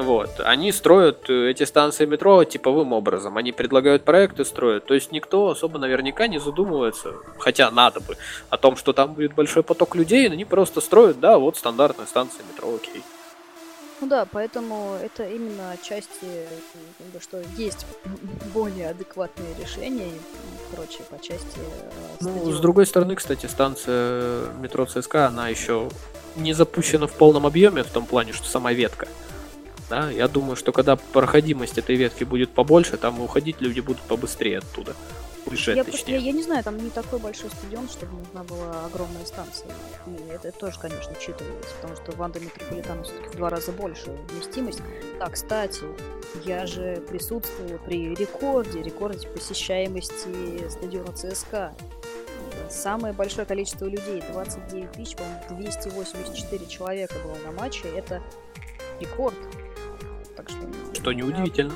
Вот. Они строят эти станции метро типовым образом. Они предлагают проекты, строят. То есть никто особо наверняка не задумывается, хотя надо бы, о том, что там будет большой поток людей, но они просто строят, да, вот стандартные станции метро, окей. Ну да, поэтому это именно отчасти, что есть более адекватные решения и прочее по части стадиона. Ну, с другой стороны, кстати, станция метро ЦСКА, она еще не запущена в полном объеме, в том плане, что сама ветка. Да, я думаю, что когда проходимость этой ветки будет побольше, там уходить люди будут побыстрее оттуда. Уезжать, я, просто, я, я не знаю, там не такой большой стадион, чтобы нужна была огромная станция. И это, это тоже, конечно, учитывается, потому что Ванда Метрополитана все-таки в два раза больше вместимость. Так, кстати, я же присутствовала при рекорде, рекорде посещаемости стадиона ЦСКА. Самое большое количество людей, двадцать девять тысяч, по-моему, двести восемьдесят четыре человека было на матче. Это рекорд. Так что, что неудивительно.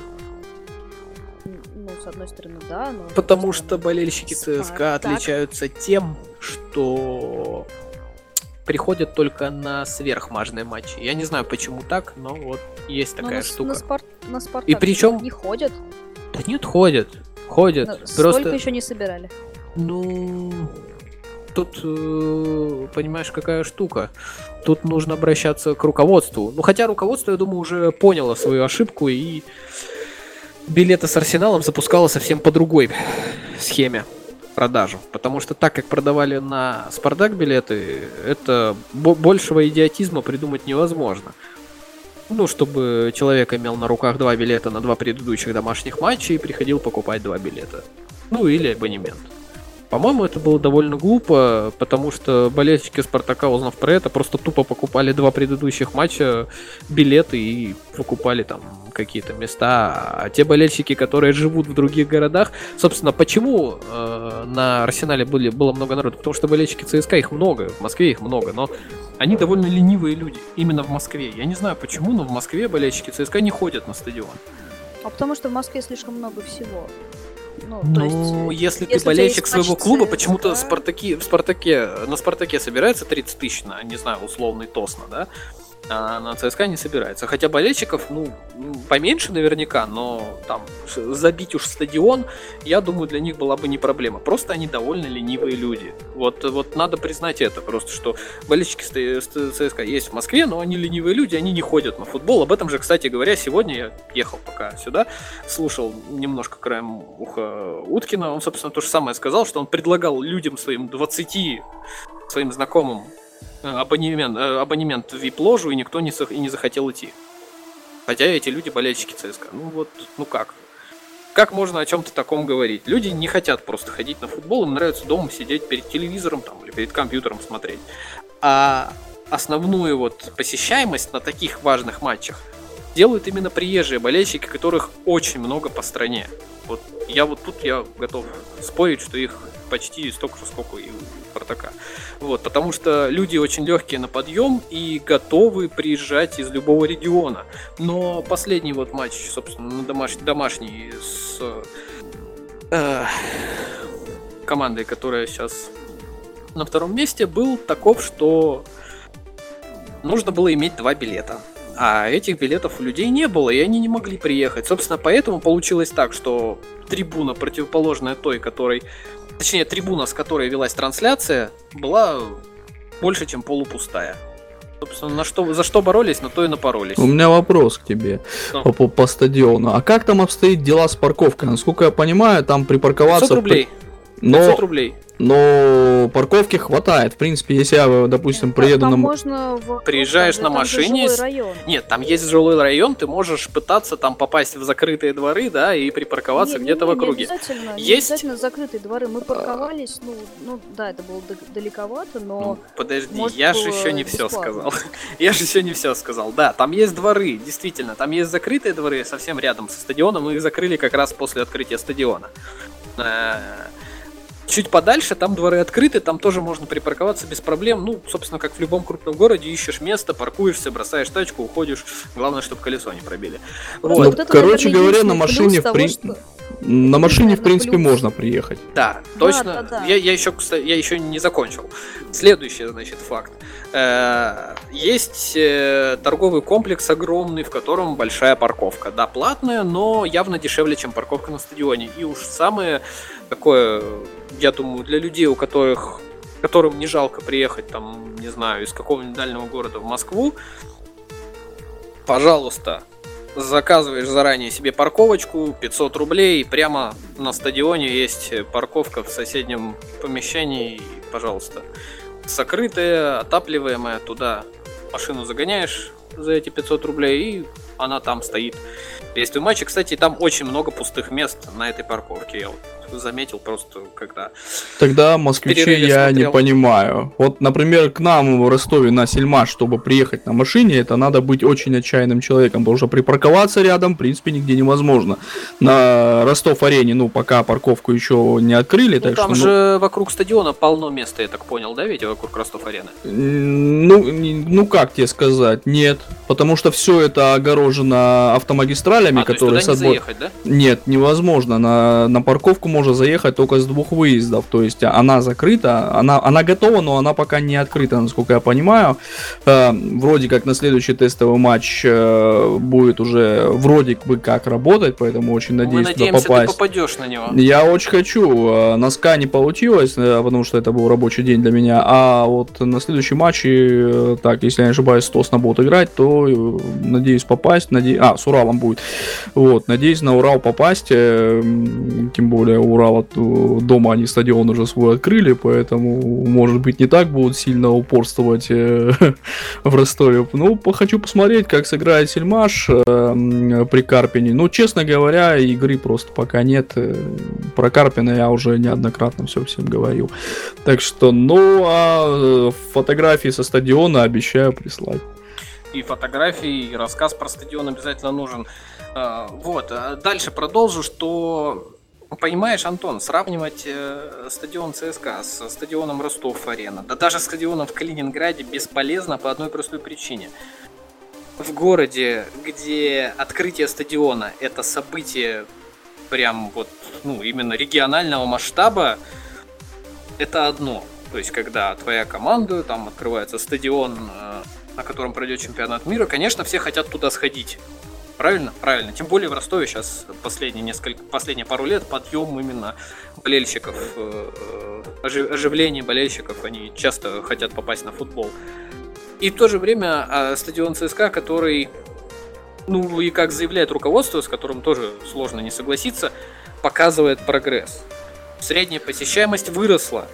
Ну, с одной стороны, да, но... Потому что стороны... болельщики ЦСКА отличаются тем, что приходят только на сверхмажные матчи. Я не знаю, почему так, но вот есть такая но штука. На, спар... на Спартак и причем... не ходят? Да нет, ходят. Ходят. Но просто... Сколько еще не собирали? Ну, тут, понимаешь, какая штука. Тут нужно обращаться к руководству. Ну, хотя руководство, я думаю, уже поняло свою ошибку и... билеты с Арсеналом запускало совсем по другой схеме продажу. Потому что так, как продавали на Спартак билеты, это бо- большего идиотизма придумать невозможно. Ну, чтобы человек имел на руках два билета на два предыдущих домашних матча и приходил покупать два билета. Ну, или абонемент. По-моему, это было довольно глупо, потому что болельщики Спартака, узнав про это, просто тупо покупали два предыдущих матча билеты и покупали там какие-то места. А те болельщики, которые живут в других городах... Собственно, почему э, на Арсенале были, было много народу? Потому что болельщики ЦСКА, их много, в Москве их много, но они довольно ленивые люди, именно в Москве. Я не знаю почему, но в Москве болельщики ЦСКА не ходят на стадион. А потому что в Москве слишком много всего. Ну, ну то есть, если, если ты болельщик своего матч, клуба, почему-то да. Спартаки, в Спартаке, на Спартаке собирается тридцать тысяч, на, не знаю, условный Тосно, да? А на ЦСКА не собирается. Хотя болельщиков, ну, поменьше наверняка, но там забить уж стадион, я думаю, для них была бы не проблема. Просто они довольно ленивые люди. Вот, вот надо признать это просто, что болельщики ЦСКА есть в Москве, но они ленивые люди, они не ходят на футбол. Об этом же, кстати говоря, сегодня я ехал пока сюда, слушал немножко краем уха Уткина. Он, собственно, то же самое сказал, что он предлагал людям своим двадцати, своим знакомым, Абонемент, абонемент в ви ай пи-ложу, и никто не, и не захотел идти. Хотя эти люди болельщики ЦСКА. Ну вот, ну как? Как можно о чем-то таком говорить? Люди не хотят просто ходить на футбол, им нравится дома сидеть перед телевизором там, или перед компьютером смотреть. А основную вот посещаемость на таких важных матчах делают именно приезжие болельщики, которых очень много по стране. Вот я вот тут я готов спорить, что их почти столько же, сколько и у Спартака. Вот, потому что люди очень легкие на подъем и готовы приезжать из любого региона. Но последний вот матч, собственно, домашний, домашний с э, командой, которая сейчас на втором месте, был таков, что нужно было иметь два билета. А этих билетов у людей не было, и они не могли приехать. Собственно, поэтому получилось так, что трибуна, противоположная той, которой... Точнее, трибуна, с которой велась трансляция, была больше, чем полупустая. Собственно, на что, за что боролись, на то и напоролись. У меня вопрос к тебе по, по, по стадиону. А как там обстоит дела с парковкой? Насколько я понимаю, там припарковаться... пятьсот рублей. Но... пятьсот рублей. Но парковки хватает. В принципе, если я, допустим, приеду там на... Можно в... Приезжаешь на машине... Нет, там есть жилой район, ты можешь пытаться там попасть в закрытые дворы, да, и припарковаться не, где-то не, не, в округе. Не обязательно, есть... не обязательно закрытые дворы. Мы парковались, ну, ну да, это было далековато, но... Ну, подожди, может, я же еще не бесплатно. все сказал. Я же еще не все сказал. Да, там есть дворы, действительно. Там есть закрытые дворы совсем рядом со стадионом. Мы их закрыли как раз после открытия стадиона. Чуть подальше, там дворы открыты, там тоже можно припарковаться без проблем. Ну, собственно, как в любом крупном городе, ищешь место, паркуешься, бросаешь тачку, уходишь. Главное, чтобы колесо не пробили. Вот. Вот это, короче наверное, говоря, на машине, того, при... что... на машине, в принципе, плюс. можно приехать. Да, точно. Да, да, да. Я, я, еще, кстати, я еще не закончил. Следующий, значит, факт. Есть торговый комплекс огромный, в котором большая парковка. Да, платная, но явно дешевле, чем парковка на стадионе. И уж самое... Такое, я думаю, для людей, у которых, которым не жалко приехать, там, не знаю, из какого-нибудь дальнего города в Москву, пожалуйста, заказываешь заранее себе парковочку, пятьсот рублей, прямо на стадионе есть парковка в соседнем помещении, пожалуйста. Сокрытая, отапливаемая, туда машину загоняешь за эти пятьсот рублей, и она там стоит. Если у матча, кстати, там очень много пустых мест на этой парковке, я вот заметил просто, когда... Тогда москвичи я смотрел. Не понимаю. Вот, например, к нам в Ростове на Сельмаш, чтобы приехать на машине, это надо быть очень отчаянным человеком, потому что припарковаться рядом, в принципе, нигде невозможно. На Ростов-арене, ну, пока парковку еще не открыли, ну, так там что... Там же ну... вокруг стадиона полно места, я так понял, да, Витя, вокруг Ростов-арены? Ну, ну, как тебе сказать, нет, потому что все это огорожено автомагистралями, а, которые... с отбор... заехать, да? Нет, невозможно, на, на парковку можно заехать только с двух выездов, то есть она закрыта, она, она готова, но она пока не открыта, насколько я понимаю. Э, вроде как на следующий тестовый матч э, будет уже вроде бы как работать, поэтому очень надеюсь туда попасть. Мы надеемся, ты попадешь на него. Я очень хочу, носка не получилось, потому что это был рабочий день для меня, а вот на следующий матч, и, так, если я не ошибаюсь, Тосно будет играть, то надеюсь попасть, наде... а, с Уралом будет, вот, надеюсь на Урал попасть, тем более Урала дома они стадион уже свой открыли, поэтому, может быть, не так будут сильно упорствовать в Ростове. Ну, хочу посмотреть, как сыграет Сельмаш при Карпине. Ну, честно говоря, игры просто пока нет. Про Карпина я уже неоднократно все всем говорил. Так что, ну, а фотографии со стадиона обещаю прислать. И фотографии, и рассказ про стадион обязательно нужен. Вот, дальше продолжу, что... Понимаешь, Антон, сравнивать э, стадион ЦСКА со стадионом Ростов-Арена, да даже стадионом в Калининграде бесполезно по одной простой причине. В городе, где открытие стадиона – это событие прям вот, ну, именно регионального масштаба, это одно. То есть, когда твоя команда, там открывается стадион, э, на котором пройдет чемпионат мира, конечно, все хотят туда сходить. Правильно? Правильно. Тем более в Ростове сейчас последние, несколько, последние пару лет подъем именно болельщиков, оживление болельщиков, они часто хотят попасть на футбол. И в то же время стадион ЦСКА, который, ну и как заявляет руководство, с которым тоже сложно не согласиться, показывает прогресс. Средняя посещаемость выросла.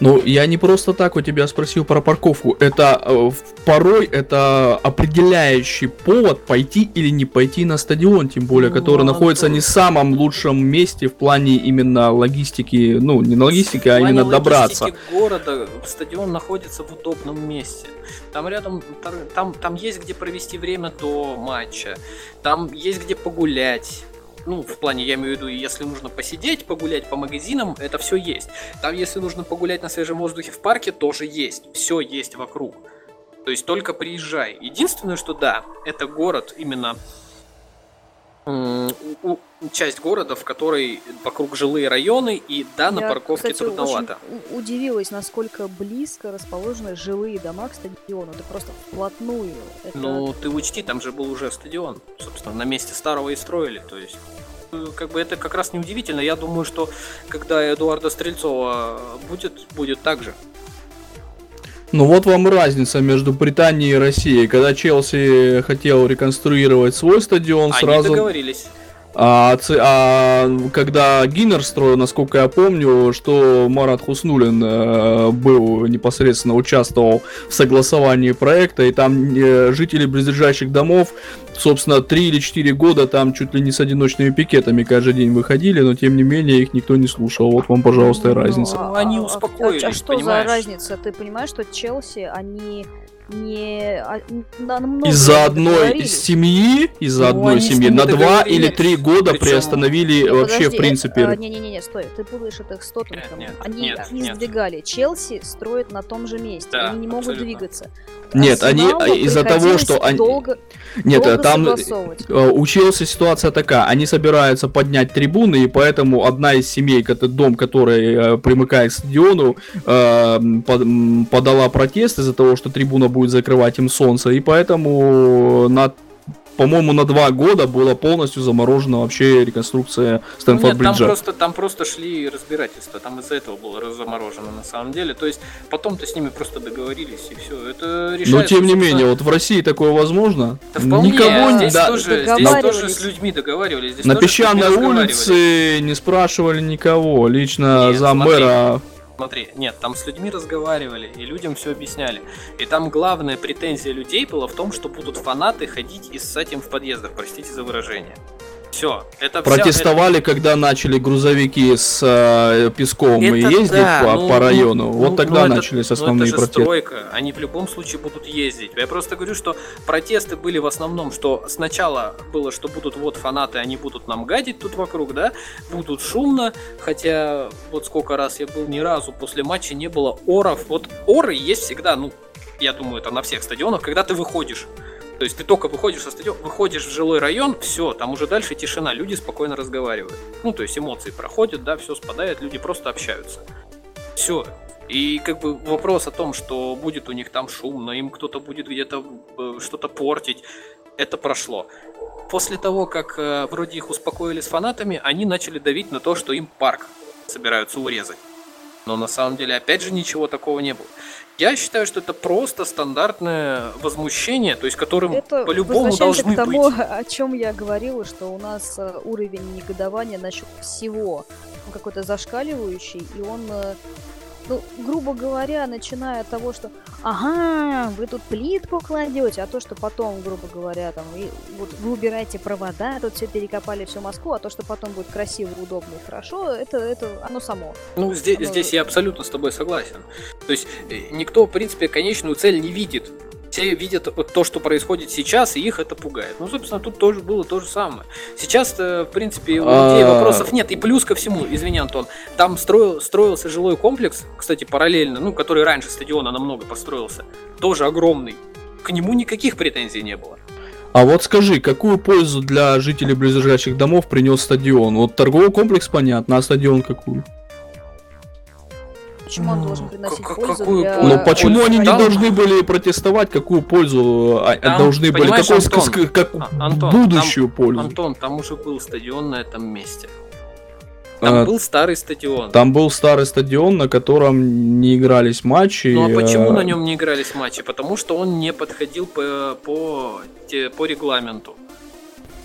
Ну, я не просто так у тебя спросил про парковку. Это э, порой это определяющий повод пойти или не пойти на стадион, тем более, который ну, находится не в самом лучшем месте в плане именно логистики, ну, не на логистике, а именно добраться. В плане логистики города стадион находится в удобном месте. Там рядом, там, там есть где провести время до матча, там есть где погулять. Ну, в плане, я имею в виду, если нужно посидеть, погулять по магазинам, это все есть. Там, если нужно погулять на свежем воздухе в парке, тоже есть. Все есть вокруг. То есть только приезжай. Единственное, что да, это город, именно м- у- часть города, в которой вокруг жилые районы, и да, на я, парковке кстати, трудновато. Очень удивилась, насколько близко расположены жилые дома к стадиону. Да просто вплотную. Это... Ну, ты учти, там же был уже стадион. Собственно, на месте старого и строили. То есть, как бы это как раз неудивительно. Я думаю, что когда Эдуарда Стрельцова будет, будет так же. Ну вот вам разница между Британией и Россией. Когда Челси хотел реконструировать свой стадион, они сразу... договорились. А, а когда Гиннер строил, насколько я помню, что Марат Хуснуллин э, был непосредственно участвовал в согласовании проекта, и там э, жители близлежащих домов, собственно, три или четыре года там чуть ли не с одиночными пикетами каждый день выходили, но тем не менее их никто не слушал. Вот вам, пожалуйста, и разница. Ну, они успокоились, а, а, а что понимаешь? За разница? Ты понимаешь, что Челси, они... Не... Из-за одной говорили. семьи, из-за ну, одной семьи на два или три года причем... приостановили ну, вообще подожди, в принципе. Э, э, Не-не-не, стой, ты путаешь это с Тоттенхэмом. Они нет, не нет. сдвигали. Челси строят на том же месте, да, они не абсолютно. могут двигаться. Нет, Арсеналу они из-за того, что они... Долго, Нет, долго там у Челси ситуация такая, они собираются поднять трибуны, и поэтому одна из семей, дом, который примыкает к стадиону, подала протест из-за того, что трибуна будет закрывать им солнце, и поэтому на по-моему, на два года была полностью заморожена вообще реконструкция Стэнфорд-Бриджа. Нет, там просто, там просто шли разбирательства, там из-за этого было заморожено на самом деле. То есть потом-то с ними просто договорились и все. Это решается. Но тем не менее, вот в России такое возможно. Да вполне. Никого здесь, да, тоже, здесь тоже с людьми договаривались. Здесь на Песчаной улице не спрашивали никого, лично Нет, заммэра... Смотри, нет, там с людьми разговаривали и людям все объясняли. И там главная претензия людей была в том, что будут фанаты ходить и ссать им в подъездах, простите за выражение. Все, это протестовали, вся... когда начали грузовики с э, песком это и ездить да, по, ну, по району. Ну, вот тогда ну, начались это, основные ну, протесты. Стройка. Они в любом случае будут ездить. Я просто говорю, что протесты были в основном, что сначала было, что будут вот фанаты, они будут нам гадить тут вокруг, да, будут шумно. Хотя вот сколько раз я был, ни разу после матча не было оров. Вот оры есть всегда, ну, я думаю, это на всех стадионах, когда ты выходишь. То есть ты только выходишь со стадиона, выходишь в жилой район, все, там уже дальше тишина, люди спокойно разговаривают. Ну, то есть эмоции проходят, да, все спадает, люди просто общаются. Все. И как бы вопрос о том, что будет у них там шумно, им кто-то будет где-то э, что-то портить, это прошло. После того, как э, вроде их успокоили с фанатами, они начали давить на то, что им парк собираются урезать. Но на самом деле, опять же, ничего такого не было. Я считаю, что это просто стандартное возмущение, то есть которым это по-любому должны к тому, быть. О чем я говорила, что у нас уровень негодования насчет всего он какой-то зашкаливающий, и он, ну, грубо говоря, начиная от того, что ага, вы тут плитку кладете, а то, что потом, грубо говоря, там, и, вот, вы убираете провода, тут все перекопали всю Москву, а то, что потом будет красиво, удобно и хорошо, это, это оно само. Ну, здесь, оно... здесь я абсолютно с тобой согласен. То есть никто, в принципе, конечную цель не видит. Все видят то, что происходит сейчас, и их это пугает. Ну, собственно, тут тоже было то же самое. Сейчас, в принципе, у людей вопросов нет. И плюс ко всему, извини, Антон, там строил, строился жилой комплекс, кстати, параллельно, ну, который раньше стадиона намного построился, тоже огромный. К нему никаких претензий не было. А вот скажи, какую пользу для жителей близлежащих домов принес стадион? Вот торговый комплекс, понятно, а стадион какую? Почему он должен приносить как, пользу для... Ну почему они не должны были протестовать, какую пользу там, должны были, какую ск- как будущую там, пользу? Антон, там уже был стадион на этом месте. Там а, был старый стадион. Там был старый стадион, на котором не игрались матчи. Ну а почему на нем не игрались матчи? Потому что он не подходил по, по, по регламенту.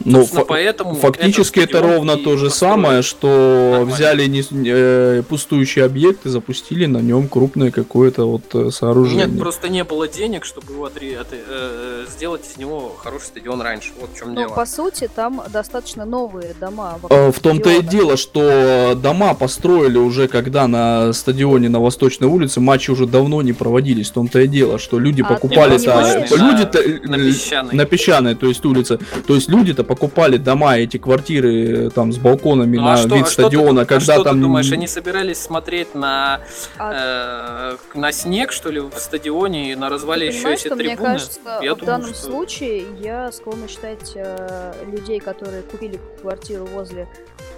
Ну, ф- поэтому фактически это ровно то же самое, что нормально. Взяли не, э, пустующий объект и запустили на нем крупное какое-то вот э, сооружение. Нет, просто не было денег, чтобы его отри- от, э, сделать из него хороший стадион раньше. Вот в чем ну, дело. По сути, там достаточно новые дома. Э, в том-то и дело, что дома построили уже, когда на стадионе на Восточной улице матчи уже давно не проводились. В том-то и дело, что люди а, покупали-то... Люди-то... На, на, песчаной. на песчаной, то есть улице. То есть люди-то покупали... покупали дома, эти квартиры там с балконами ну, на а что, вид а стадиона, ты, когда а там... ты думаешь, они собирались смотреть на, а... э, на снег, что ли, в стадионе и на разваливающиеся трибуны? Мне кажется, я в думаю, данном что... случае я склонна считать э, людей, которые купили квартиру возле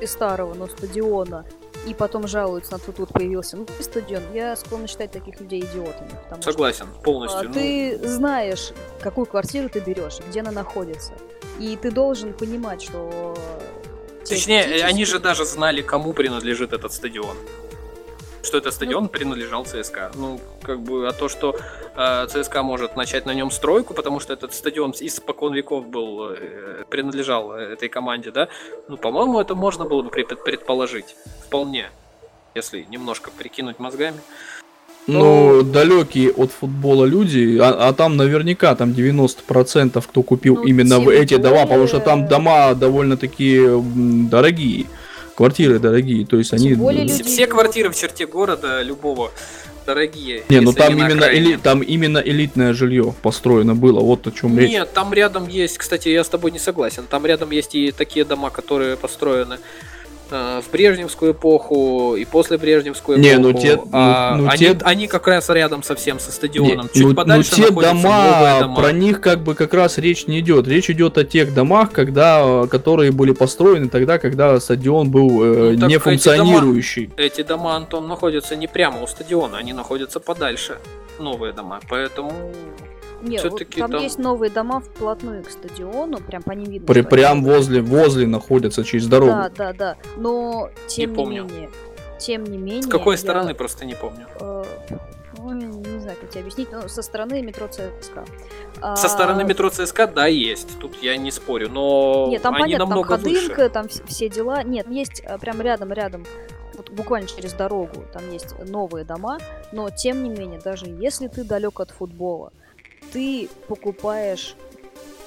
старого, но стадиона, и потом жалуются на то, тут появился ну стадион, я склонна считать таких людей идиотами. Согласен, что, полностью. А, ну... Ты знаешь, какую квартиру ты берешь, где она находится. И ты должен понимать, что... Точнее, фактически... они же даже знали, кому принадлежит этот стадион. Что этот стадион ну... принадлежал ЦСКА. Ну, как бы, а то, что э, ЦСКА может начать на нем стройку, потому что этот стадион испокон веков был, э, принадлежал этой команде, да? Ну, по-моему, это можно было бы предположить. Вполне. Если немножко прикинуть мозгами. Ну, далекие от футбола люди, а, а там наверняка там девяносто процентов, кто купил ну, именно в эти дома, потому что там дома довольно-таки дорогие, квартиры дорогие, то есть они... Все, все квартиры в черте города любого дорогие. Не, ну там, не именно эли, там именно элитное жилье построено было, вот о чем речь. Нет, там рядом есть, кстати, я с тобой не согласен, там рядом есть и такие дома, которые построены... в брежневскую эпоху и после брежневскую эпоху. Не, ну те, а, ну, ну, они, те... они как раз рядом совсем со стадионом. Не, чуть ну, подальше ну, те дома, дома, про них как бы как раз речь не идет. Речь идет о тех домах, когда, которые были построены тогда, когда стадион был э, ну, нефункционирующий. Эти дома, эти дома, Антон, находятся не прямо у стадиона, они находятся подальше, новые дома. Поэтому Нет, вот там, там есть новые дома вплотную к стадиону, прям по ним видно. При, прям возле, возле находятся через дорогу. Да, да, да. Но тем не, не менее, тем не менее. С какой я, стороны просто не помню. Э, ну, не знаю, как тебе объяснить. Но со стороны метро ЦСКА. А... Со стороны метро ЦСКА, да, есть. Тут я не спорю, но нет, там они понятно, намного там Ходынка, выше. Там все дела. Нет, есть прям рядом, рядом. Вот буквально через дорогу там есть новые дома, но тем не менее, даже если ты далек от футбола, ты покупаешь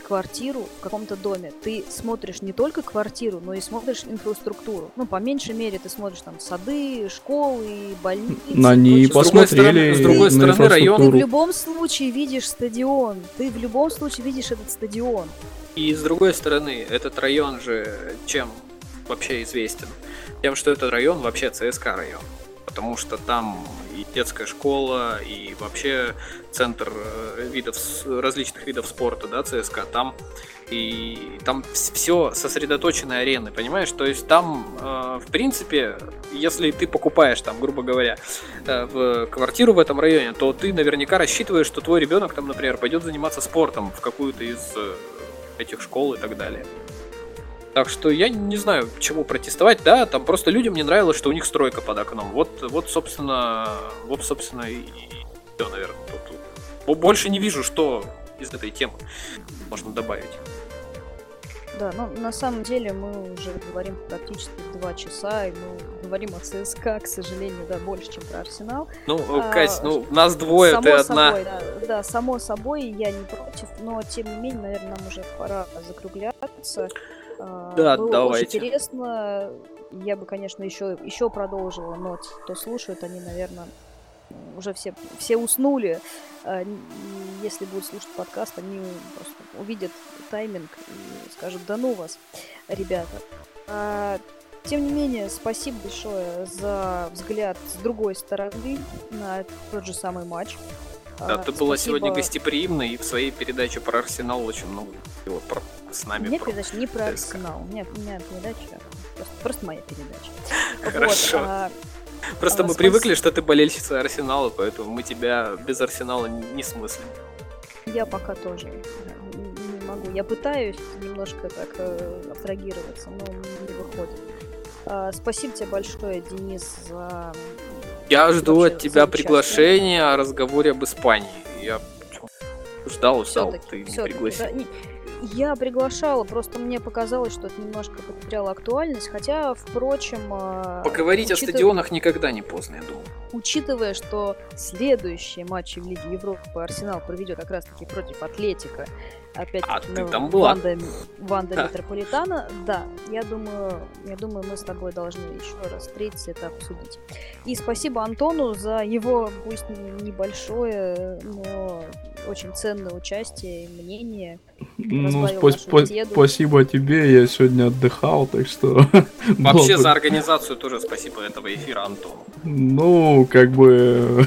квартиру в каком-то доме, ты смотришь не только квартиру, но и смотришь инфраструктуру. Ну, по меньшей мере, ты смотришь там сады, школы, больницы. На ней посмотрели. С другой стороны, стороны район. Ты в любом случае видишь стадион. Ты в любом случае видишь этот стадион. И с другой стороны, этот район же чем вообще известен? Тем, что этот район вообще ЦСКА район, потому что там и детская школа, и вообще центр видов, различных видов спорта, да, ЦСКА, там, и там все сосредоточено арены, понимаешь, то есть там, э, в принципе, если ты покупаешь там, грубо говоря, э, в квартиру в этом районе, то ты наверняка рассчитываешь, что твой ребенок там, например, пойдет заниматься спортом в какую-то из э, этих школ и так далее. Так что я не знаю, чего протестовать, да, там просто людям не нравилось, что у них стройка под окном. Вот, вот собственно, вот, собственно, и, и все, наверное. Тут. Больше не вижу, что из этой темы можно добавить. Да, ну, на самом деле мы уже говорим практически два часа, и мы говорим о ЦСКА, к сожалению, да, больше, чем про Арсенал. Ну, Кать, а, ну, нас двое, ты одна. Собой, да, да, само собой, я не против, но, тем не менее, наверное, нам уже пора закругляться. Да, было давайте. Очень интересно. Я бы, конечно, еще, еще продолжила, но кто слушает, они, наверное, уже все, все уснули. Если будут слушать подкаст, они просто увидят тайминг и скажут: да ну вас, ребята. Тем не менее, спасибо большое за взгляд с другой стороны на тот же самый матч. Да, ты была спасибо. Сегодня гостеприимной, и в своей передаче про Арсенал очень много говорила про... с нами. У меня передача не про ТСК. Арсенал, у меня, у меня передача, просто, просто моя передача. Хорошо. Вот, а... Просто а мы спас... привыкли, что ты болельщица Арсенала, поэтому мы тебя без Арсенала не смыслим. Я пока тоже не могу. Я пытаюсь немножко так абстрагироваться, но не выходит. А, спасибо тебе большое, Денис, за... Я жду от тебя приглашения о разговоре об Испании. Я ждал, ждал, ты не пригласил. Да, не, я приглашала, просто мне показалось, что это немножко потеряло актуальность. Хотя, впрочем... Поговорить учитыв... о стадионах никогда не поздно, я думаю. Учитывая, что следующие матчи в Лиге Европы Арсенал проведет как раз-таки против Атлетика. Опять-таки, а, ну, Ванда, Ванда да. Метрополитана. Да, я думаю, я думаю, мы с тобой должны еще раз встретиться и это обсудить. И спасибо Антону за его, пусть небольшое, но очень ценное участие и мнение. Ну, спа- беседу. Спасибо тебе, я сегодня отдыхал, так что... Вообще за организацию тоже спасибо этого эфира Антону. Ну, как бы...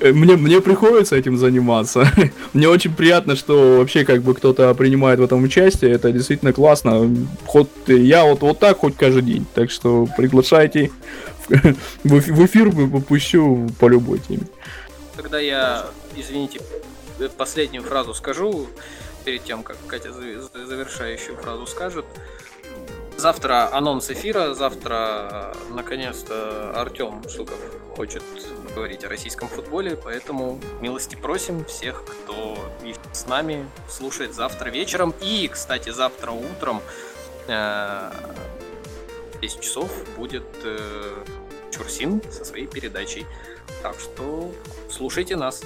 мне, мне приходится этим заниматься. Мне очень приятно, что вообще как бы кто-то принимает в этом участие. Это действительно классно. Хоть я вот, вот так хоть каждый день. Так что приглашайте в эфир, попущу по любой теме. Когда я, извините, последнюю фразу скажу, перед тем, как Катя завершающую фразу скажет. Завтра анонс эфира, завтра, наконец-то, Артем Шуков хочет говорить о российском футболе, поэтому милости просим всех, кто с нами слушает завтра вечером. И, кстати, завтра утром в десять часов будет Чурсин со своей передачей. Так что слушайте нас.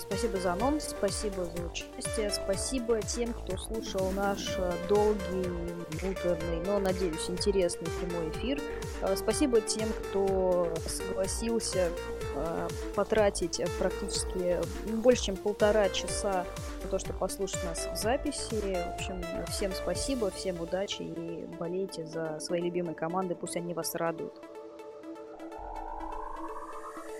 Спасибо за анонс, спасибо за участие, спасибо тем, кто слушал наш долгий, муторный, но, надеюсь, интересный прямой эфир. Спасибо тем, кто согласился потратить практически больше, чем полтора часа на то, чтобы послушать нас в записи. В общем, всем спасибо, всем удачи и болейте за свои любимые команды, пусть они вас радуют.